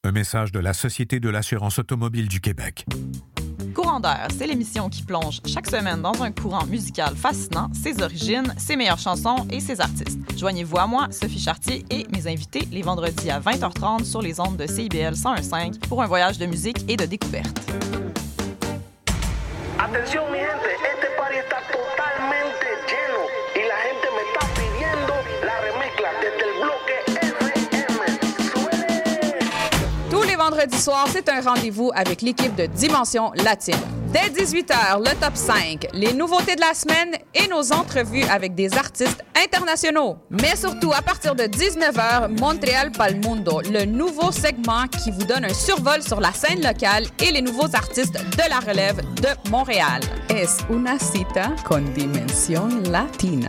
Un message de la Société de l'assurance automobile du Québec. Courant d'air, c'est l'émission qui plonge chaque semaine dans un courant musical fascinant, ses origines, ses meilleures chansons et ses artistes. Joignez-vous à moi, Sophie Chartier, et mes invités les vendredis à 20h30 sur les ondes de CIBL 101.5 pour un voyage de musique et de découverte. Attention, mi gente, este party está totalmente lleno y la gente me está pidiendo la remezcla desde el bloque FM. Tous les vendredis soirs, c'est un rendez-vous avec l'équipe de Dimension Latina. Dès 18h, le top 5, les nouveautés de la semaine et nos entrevues avec des artistes internationaux. Mais surtout, à partir de 19h, Montréal Pal Mundo, le nouveau segment qui vous donne un survol sur la scène locale et les nouveaux artistes de la relève de Montréal. Es una cita con Dimension Latina.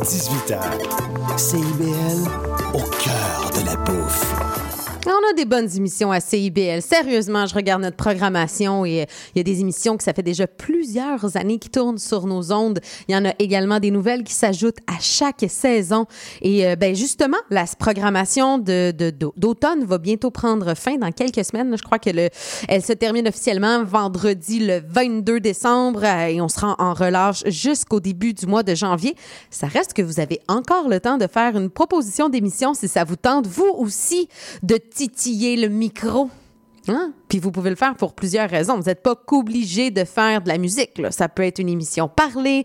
18h. CIBL, au cœur de la bouffe. On a des bonnes émissions à CIBL. Sérieusement, je regarde notre programmation et il y a des émissions que ça fait déjà plusieurs années qui tournent sur nos ondes. Il y en a également des nouvelles qui s'ajoutent à chaque saison. Et ben justement, la programmation d'automne va bientôt prendre fin dans quelques semaines. Je crois qu'elle se termine officiellement vendredi le 22 décembre et on se rend en relâche jusqu'au début du mois de janvier. Ça reste que vous avez encore le temps de faire une proposition d'émission si ça vous tente, vous aussi, de titiller le micro. Hein? Puis vous pouvez le faire pour plusieurs raisons. Vous n'êtes pas qu'obligé de faire de la musique, là. Ça peut être une émission parlée,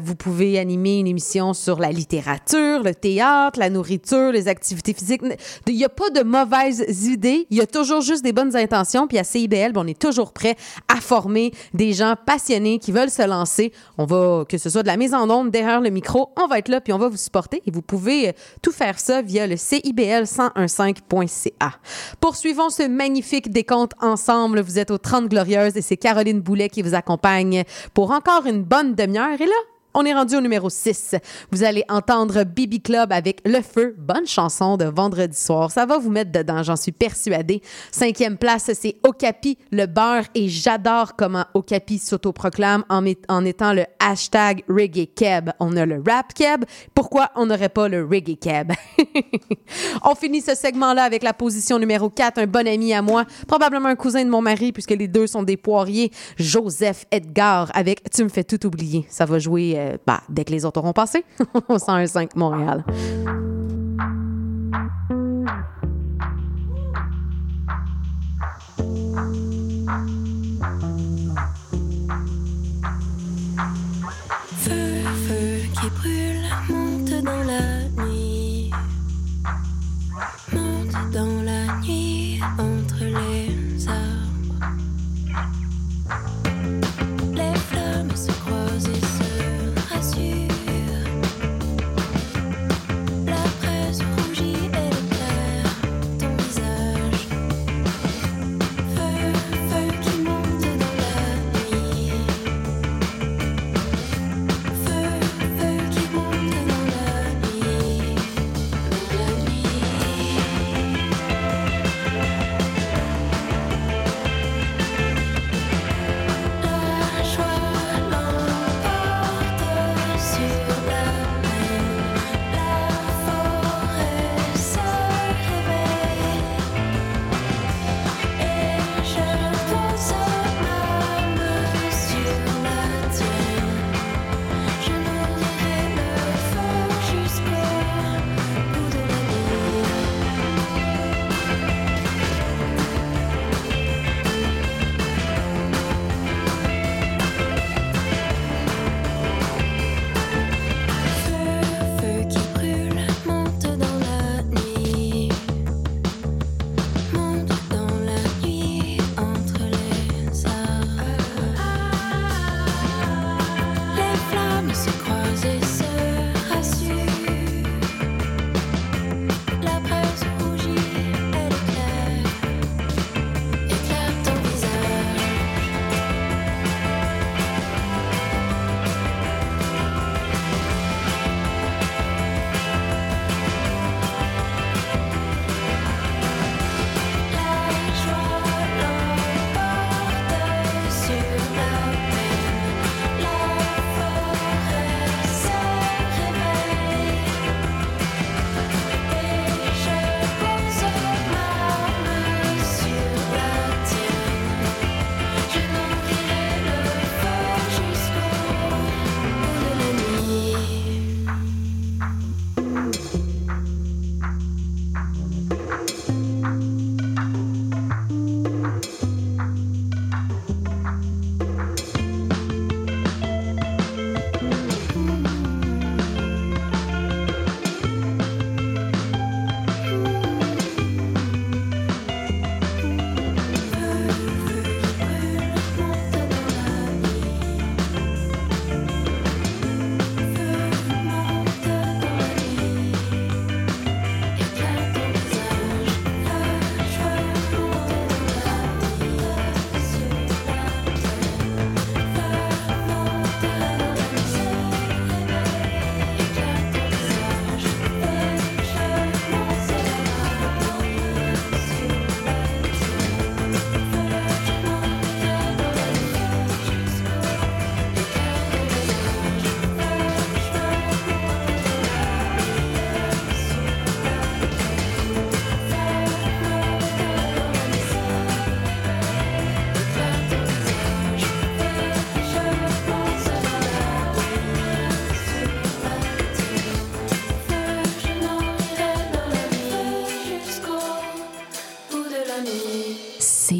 vous pouvez animer une émission sur la littérature, le théâtre, la nourriture, les activités physiques. Il n'y a pas de mauvaises idées, il y a toujours juste des bonnes intentions. Puis à CIBL, on est toujours prêt à former des gens passionnés qui veulent se lancer. On va, que ce soit de la mise en onde, derrière le micro, on va être là puis on va vous supporter. Et vous pouvez tout faire ça via le CIBL 101.5.ca. Poursuivons ce magnifique décompte ensemble. Vous êtes aux 30 glorieuses et c'est Karolynn Boulet qui vous accompagne pour encore une bonne demi-heure. Et là, on est rendu au numéro 6. Vous allez entendre Bibi Club avec Le Feu, bonne chanson de vendredi soir. Ça va vous mettre dedans, j'en suis persuadée. 5e place, c'est Okapi, le beurre, et j'adore comment Okapi s'autoproclame en étant le hashtag Reggae Keb. On a le rap Keb. Pourquoi on n'aurait pas le Reggae Keb? On finit ce segment-là avec la position numéro 4, un bon ami à moi, probablement un cousin de mon mari, puisque les deux sont des poiriers. Joseph Edgar avec Tu me fais tout oublier. Ça va jouer dès que les autres auront passé, au 101.5 Montréal. Feu, feu qui brûle, monte dans la nuit. Monte dans la nuit, entre les arbres. Les flammes se croisent et se rassure. La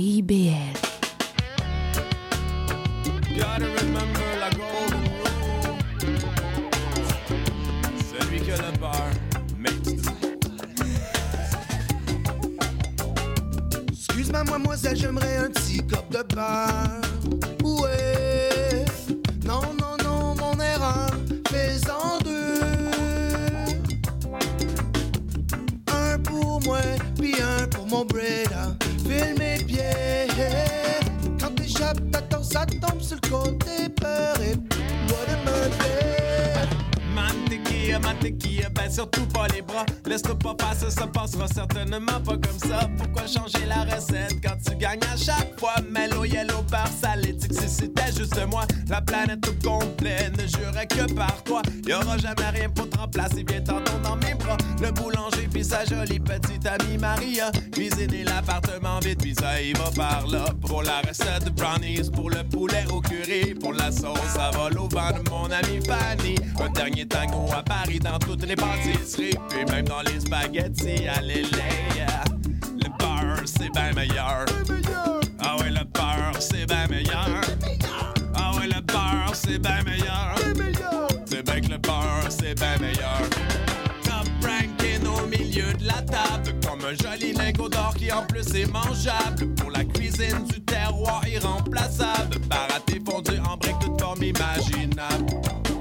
CIBL. Gotta remember la golden rule. Celui que le bar mixe. Excuse-moi, mademoiselle, j'aimerais un petit cop de bar. Ouais. Non, non, non, mon erreur. Fais-en deux. Un pour moi, puis un pour mon breda. File mes pieds. Quand t'échappes, t'attends, ça tombe sur le côté peur. Et what a murder. Man tequilla, ben surtout pas les bras. Laisse-toi pas passer, ça passera certainement pas comme ça. Pourquoi changer la recette quand tu gagnes à chaque fois? Mellow, yellow, beurre salé, tic, si c'était juste moi. La planète toute complète ne jurait que par toi. Y'aura jamais rien pour te remplacer, viens t'entendre dans mes bras. Le boulanger puis sa jolie petite amie Maria. Cuisiner l'appartement vite, puis ça y va par là. Pour la recette de brownies, pour le poulet au curry. Pour la sauce, ça vole au vent de mon ami Fanny. Un dernier tango à Paris, dans toutes les pâtisseries, puis même dans les spaghettis, allez les. Le beurre, c'est bien meilleur. Ah ouais, le beurre, c'est bien meilleur. Ah ouais, le beurre, c'est bien meilleur. C'est bien que le beurre, c'est bien meilleur. Top ranking au milieu de la table, comme un joli lingot d'or qui en plus est mangeable. Pour la cuisine du terroir irremplaçable, baraté fondu en briques, toute forme imaginable.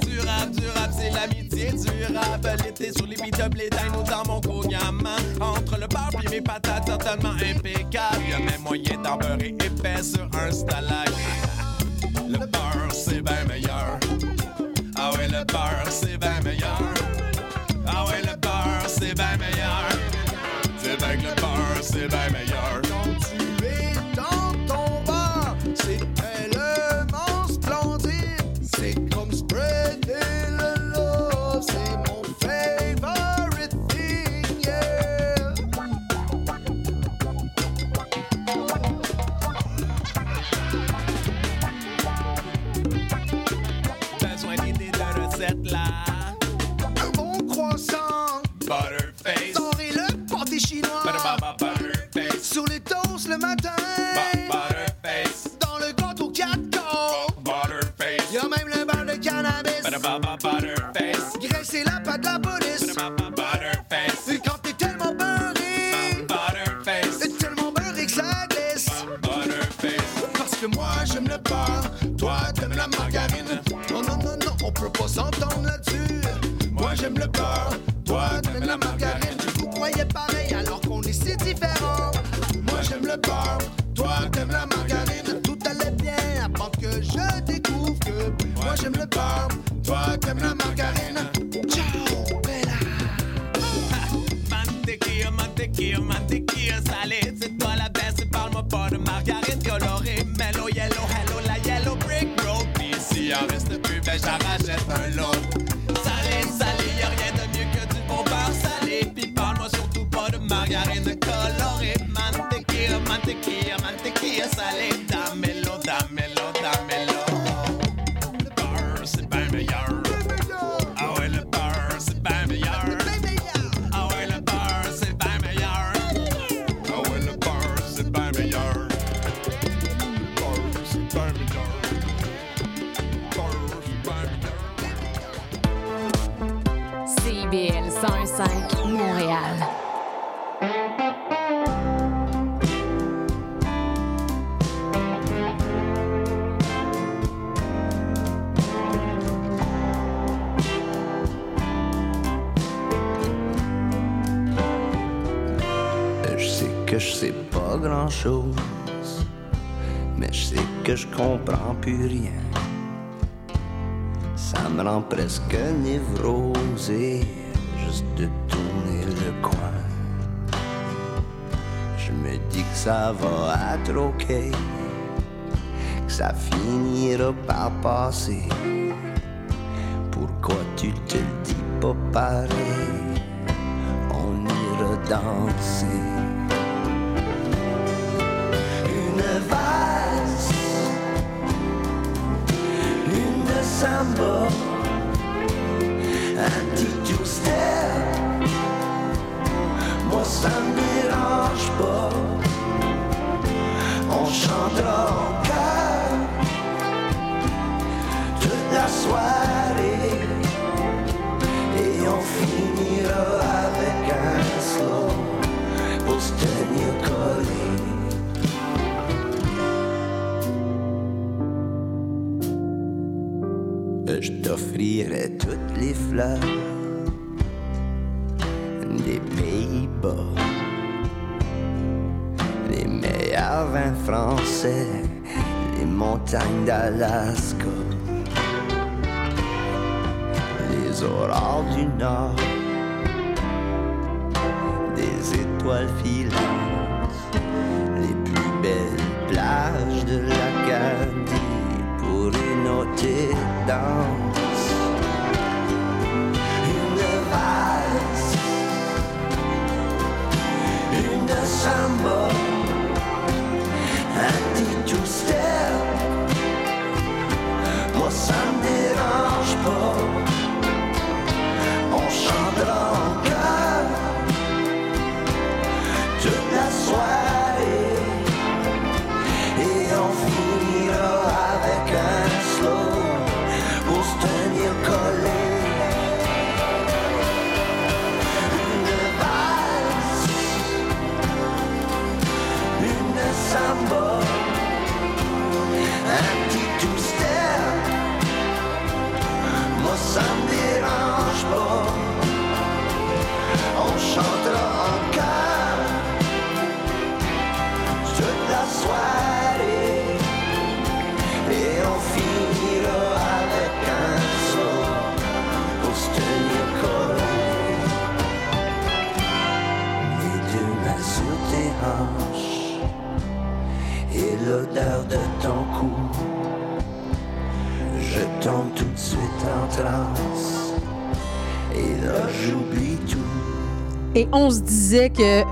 Durable, c'est l'amitié durable. L'été sur les bitobles, les dingues, nous dans mon cognaman. Entre le beurre et mes patates, certainement impeccable. Y'a même moyen d'en beurrer épais sur un stalag. Le beurre, c'est bien meilleur. Ah ouais, le beurre, c'est bien meilleur. Ah ouais, le beurre, c'est bien meilleur. C'est bien que le beurre, c'est bien meilleur. Quand tu es dans ton beurre, c'est tellement splendide. C'est comme spread in the love, c'est mon favorite thing, yeah. Besoin d'idées de recette là. Un bon croissant, butterface. Sorry le pâté chinois, butterface. Sur les toasts le matin, butterface. Dans le gâteau 4 corps, butterface. Y'a même le bar de cannabis, butterface. Graissez la patte de la police, butterface. Et quand t'es tellement beurré, butterface. T'es tellement beurré que ça glisse, butterface. Parce que moi j'aime le beurre, toi t'aimes la margarine. Non non non non, on peut pas s'entendre là-dessus. Moi j'aime le beurre, toi t'aimes la margarine. Vous croyez pareil alors qu'on est si différents. Moi j'aime le beurre, toi t'aimes la margarine. Tout allait bien avant que je découvre que moi j'aime le beurre, toi t'aimes la margarine. Ciao, Bella. Mantequilla, mantequilla, mantequilla salée. C'est toi la best, parle-moi pas de margarine colorée. Mellow, yellow, hello, la yellow brick road. Pis si y'en reste plus, ben j'en rachète un lot. Salé, salé, y'a rien de mieux que du bon beurre salé. Pis parle-moi surtout pas de margarine colorée. Mantequilla, mantequilla, mantequilla salée. Damelo, damelo, damelo. Le beurre, c'est bien meilleur. Ah ouais, le beurre, c'est bien meilleur. Ah ouais, le beurre, c'est bien meilleur. Ah ouais, le beurre, c'est bien meilleur. Le beurre, c'est bien meilleur. Le beurre, c'est bien meilleur. CIBL 101.5 Montréal. Je sais pas grand-chose, mais je sais que je comprends plus rien. Ça me rend presque névrosé juste de tourner le coin. Je me dis que ça va être ok, que ça finira par passer. Pourquoi tu te le dis pas pareil? On ira danser. Une de samba, un petit two-step. Moi ça me dérange pas. chantera encore toute la soirée et on finira avec un slow pour se tenir collé. Je t'offrirai toutes les fleurs des Pays-Bas, les meilleurs vins français, les montagnes d'Alaska, les aurores du Nord, des étoiles filantes, les plus belles plages de l'Acadie. Pour une autre danse, une valse, une samba, un petit two-step. Moi ça me dérange pas. On chantera encore toute la soirée et on finira avec un slow pour se tenir collé. Une valse, une samba, un petit two-step. Moi ça me dérange pas. On chantera encore toute la soirée. Et l'odeur de ton cou, je tombe tout de suite en transe. Et là j'oublie tout. Et on se disait que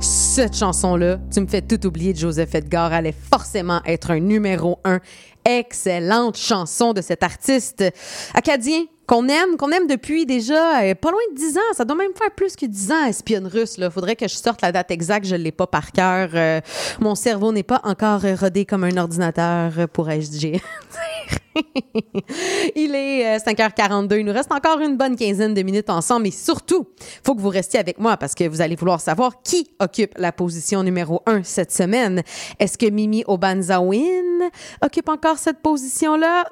cette chanson-là, tu me fais tout oublier de Joseph Edgar, allait forcément être un numéro 1. Excellente chanson de cet artiste acadien qu'on aime depuis déjà pas loin de 10 ans. Ça doit même faire plus que 10 ans, espionne russe. Là. Faudrait que je sorte la date exacte, je ne l'ai pas par cœur. Mon cerveau n'est pas encore rodé comme un ordinateur, pourrais-je dire. Il est 5h42. Il nous reste encore une bonne quinzaine de minutes ensemble. Et surtout, il faut que vous restiez avec moi parce que vous allez vouloir savoir qui occupe la position numéro 1 cette semaine. Est-ce que Mimi Obanzawin occupe encore cette position-là?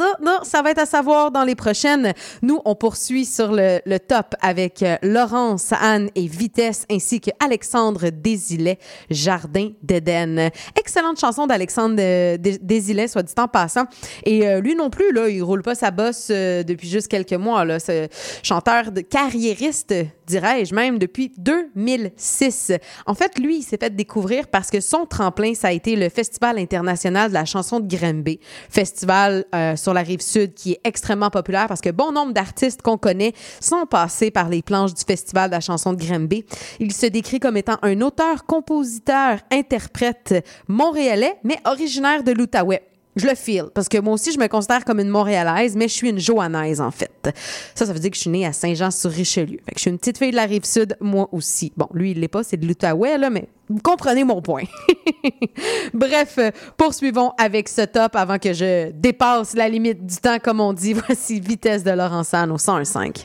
Non, ça va être à savoir dans les prochaines. Nous, on poursuit sur le top avec Laurence Anne et Vitesse ainsi que Alexandre Désilet, Jardin d'Éden. Excellente chanson d'Alexandre Désilet, soit dit en passant. Et lui non plus, là, il roule pas sa bosse depuis juste quelques mois. Là. Ce chanteur carriériste, dirais-je même, depuis 2006. En fait, lui, il s'est fait découvrir parce que son tremplin, ça a été le Festival international de la chanson de Granby. Festival sur la Rive-Sud qui est extrêmement populaire parce que bon nombre d'artistes qu'on connaît sont passés par les planches du Festival de la chanson de Granby. Il se décrit comme étant un auteur, compositeur, interprète montréalais, mais originaire de l'Outaouais. Je le feel, parce que moi aussi, je me considère comme une Montréalaise, mais je suis une Johannaise, en fait. Ça veut dire que je suis née à Saint-Jean-sur-Richelieu. Fait que je suis une petite fille de la Rive-Sud, moi aussi. Bon, lui, il l'est pas, c'est de l'Outaouais, là, mais vous comprenez mon point. Bref, poursuivons avec ce top avant que je dépasse la limite du temps, comme on dit. Voici Vitesse de Laurence Anne au 101.5.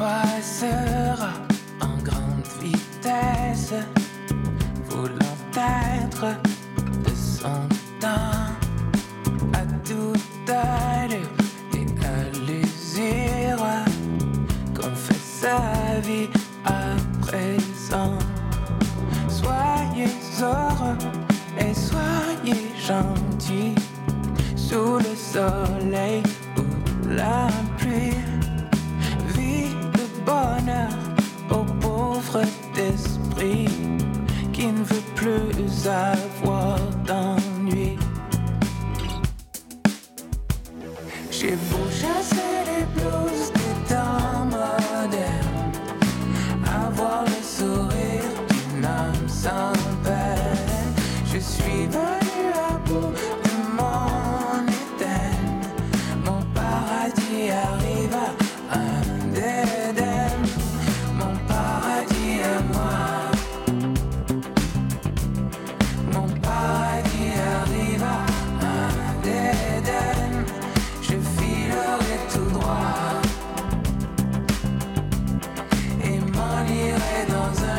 passera en grande vitesse, voulant être de son temps à toute allure et à l'usure qu'on fait sa vie à présent. Soyez heureux et soyez gentils sous le soleil ou la pluie. Vie de bonheur aux pauvres d'esprit qui ne veut plus avoir d'ennui. J'ai beau chasser les blues des temps modernes, avoir le sourire d'une âme sans peine. Je suis venu à bout de mon éden, mon paradis arrive à un dédé. Mon paradis à moi, mon paradis arrive à un dédé.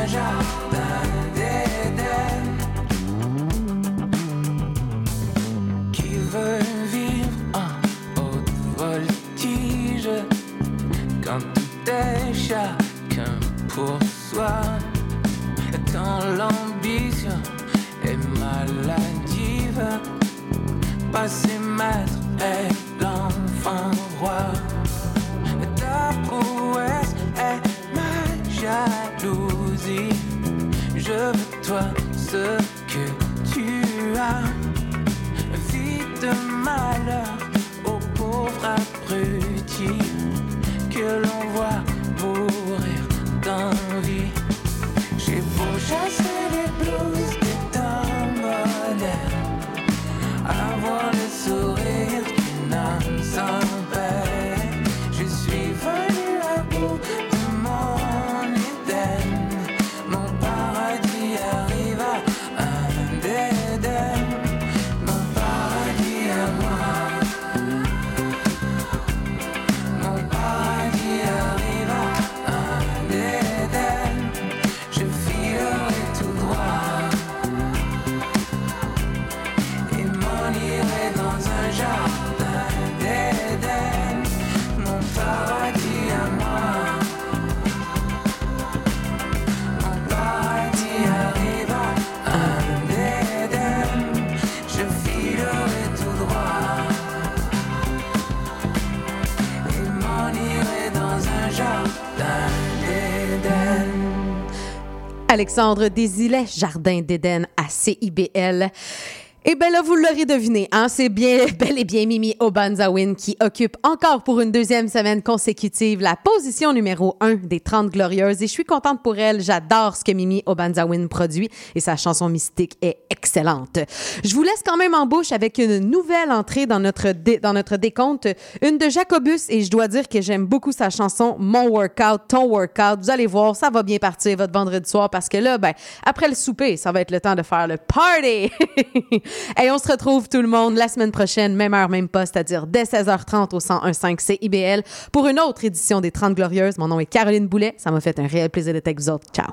Jardin d'Éden. Qui veut vivre en haute voltige quand tout est chacun pour soi, quand l'ambition est maladive, passer maître est l'enfant roi. Ta prouesse est ma jalousie. Je veux toi ce que tu as. Vie de malheur aux pauvres abrutis que l'on voit mourir d'envie. J'ai beau chasser les blues des temps modernes, avoir le sourire d'une âme sans peine. Je suis venu à bout de mon éden. Alexandre Desilets, Jardin d'Éden à CIBL. Et bien là, vous l'aurez deviné, hein, c'est bien, bel et bien Mimi Obanzawin qui occupe encore pour une deuxième semaine consécutive la position numéro 1 des 30 glorieuses. Et je suis contente pour elle, j'adore ce que Mimi Obanzawin produit et sa chanson mystique est excellente. Je vous laisse quand même en bouche avec une nouvelle entrée dans notre décompte, une de Jacobus, et je dois dire que j'aime beaucoup sa chanson Mon Workout, Ton Workout. Vous allez voir, ça va bien partir votre vendredi soir parce que là, ben, après le souper, ça va être le temps de faire le party! Et on se retrouve tout le monde la semaine prochaine, même heure, même poste, c'est-à-dire dès 16h30 au 101.5 CIBL pour une autre édition des 30 glorieuses. Mon nom est Karolynn Boulet. Ça m'a fait un réel plaisir d'être avec vous autres. Ciao!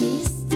Miss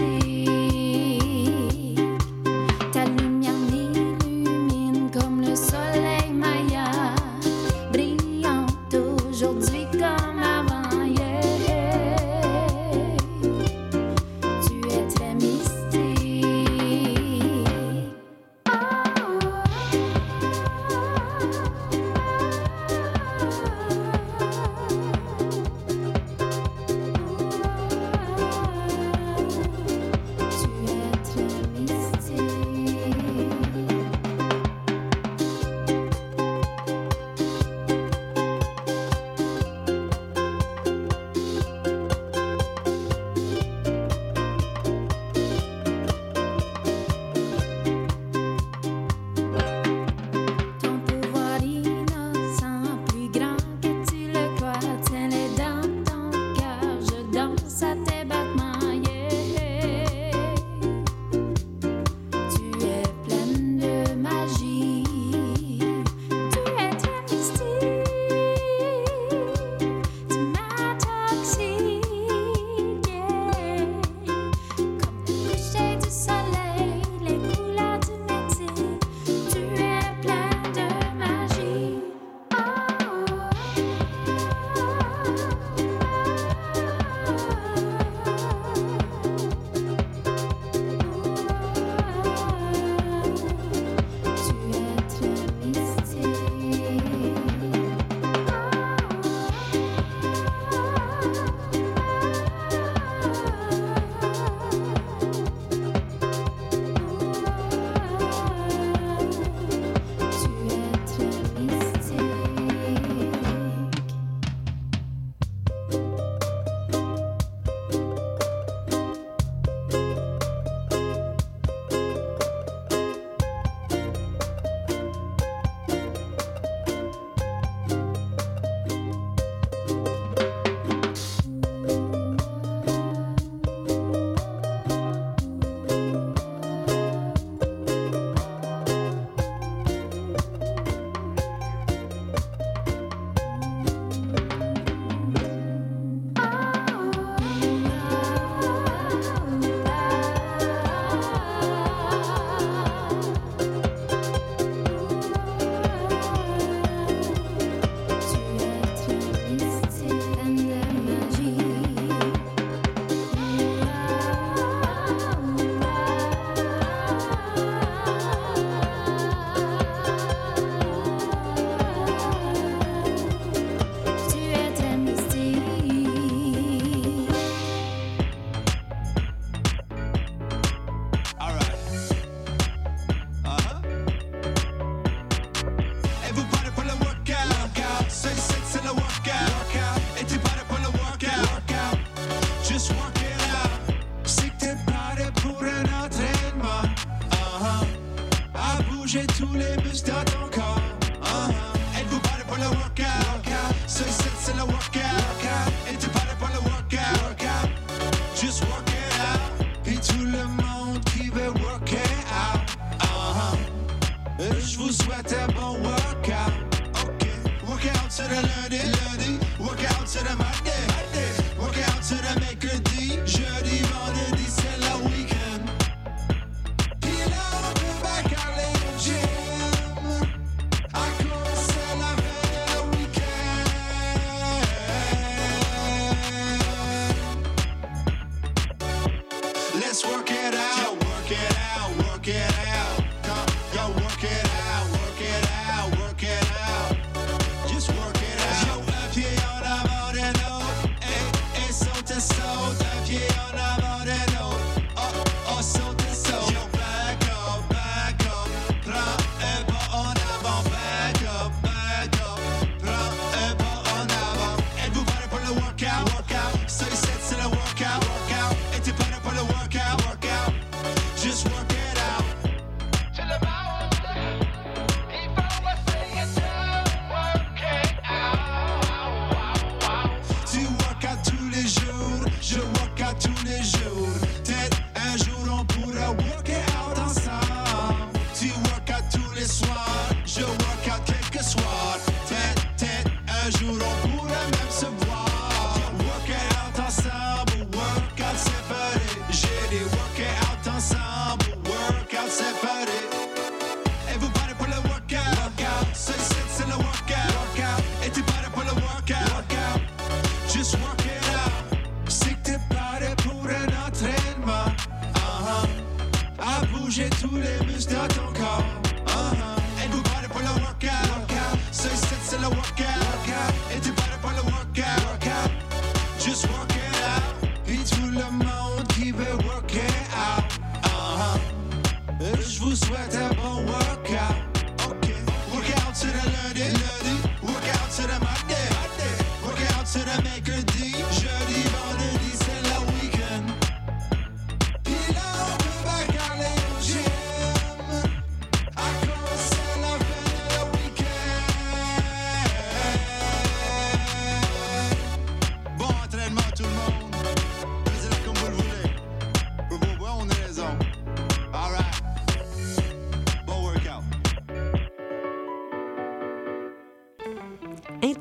It's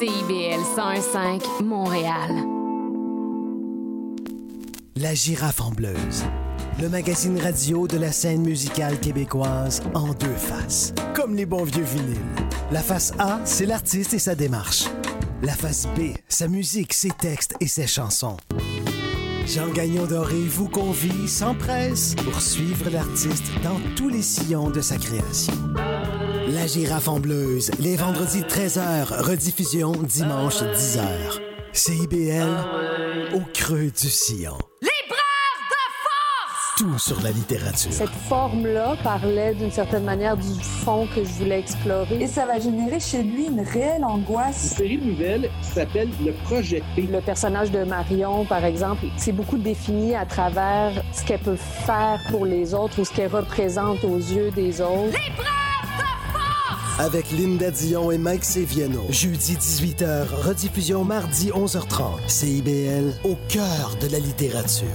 CIBL 101.5 Montréal. La girafe ambleuse, le magazine radio de la scène musicale québécoise en deux faces, comme les bons vieux vinyles. La face A, c'est l'artiste et sa démarche. La face B, sa musique, ses textes et ses chansons. Jean Gagnon Doré vous convie sans presse pour suivre l'artiste dans tous les sillons de sa création. La girafe ambleuse, les vendredis 13h, rediffusion dimanche 10h. CIBL, au creux du sillon. Tout sur la littérature. Cette forme-là parlait d'une certaine manière du fond que je voulais explorer. Et ça va générer chez lui une réelle angoisse. Une série de nouvelles qui s'appelle Le Projeté. Le personnage de Marion, par exemple, c'est beaucoup défini à travers ce qu'elle peut faire pour les autres ou ce qu'elle représente aux yeux des autres. Les preuves de force! Avec Linda Dion et Mike Seviano. Jeudi 18h, rediffusion mardi 11h30. CIBL, au cœur de la littérature.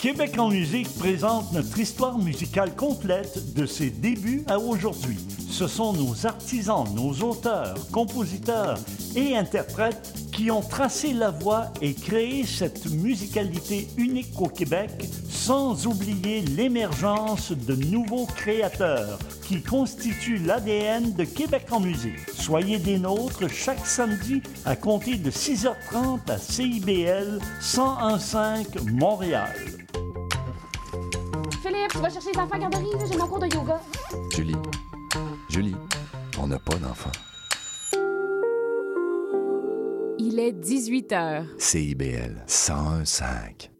Québec en musique présente notre histoire musicale complète de ses débuts à aujourd'hui. Ce sont nos artisans, nos auteurs, compositeurs et interprètes qui ont tracé la voie et créé cette musicalité unique au Québec, sans oublier l'émergence de nouveaux créateurs qui constituent l'ADN de Québec en musique. Soyez des nôtres chaque samedi à compter de 6h30 à CIBL 101.5 Montréal. Philippe, tu vas chercher les enfants à la garderie, là, j'ai mon cours de yoga. Julie, on n'a pas d'enfants. Il est 18h. CIBL 101.5.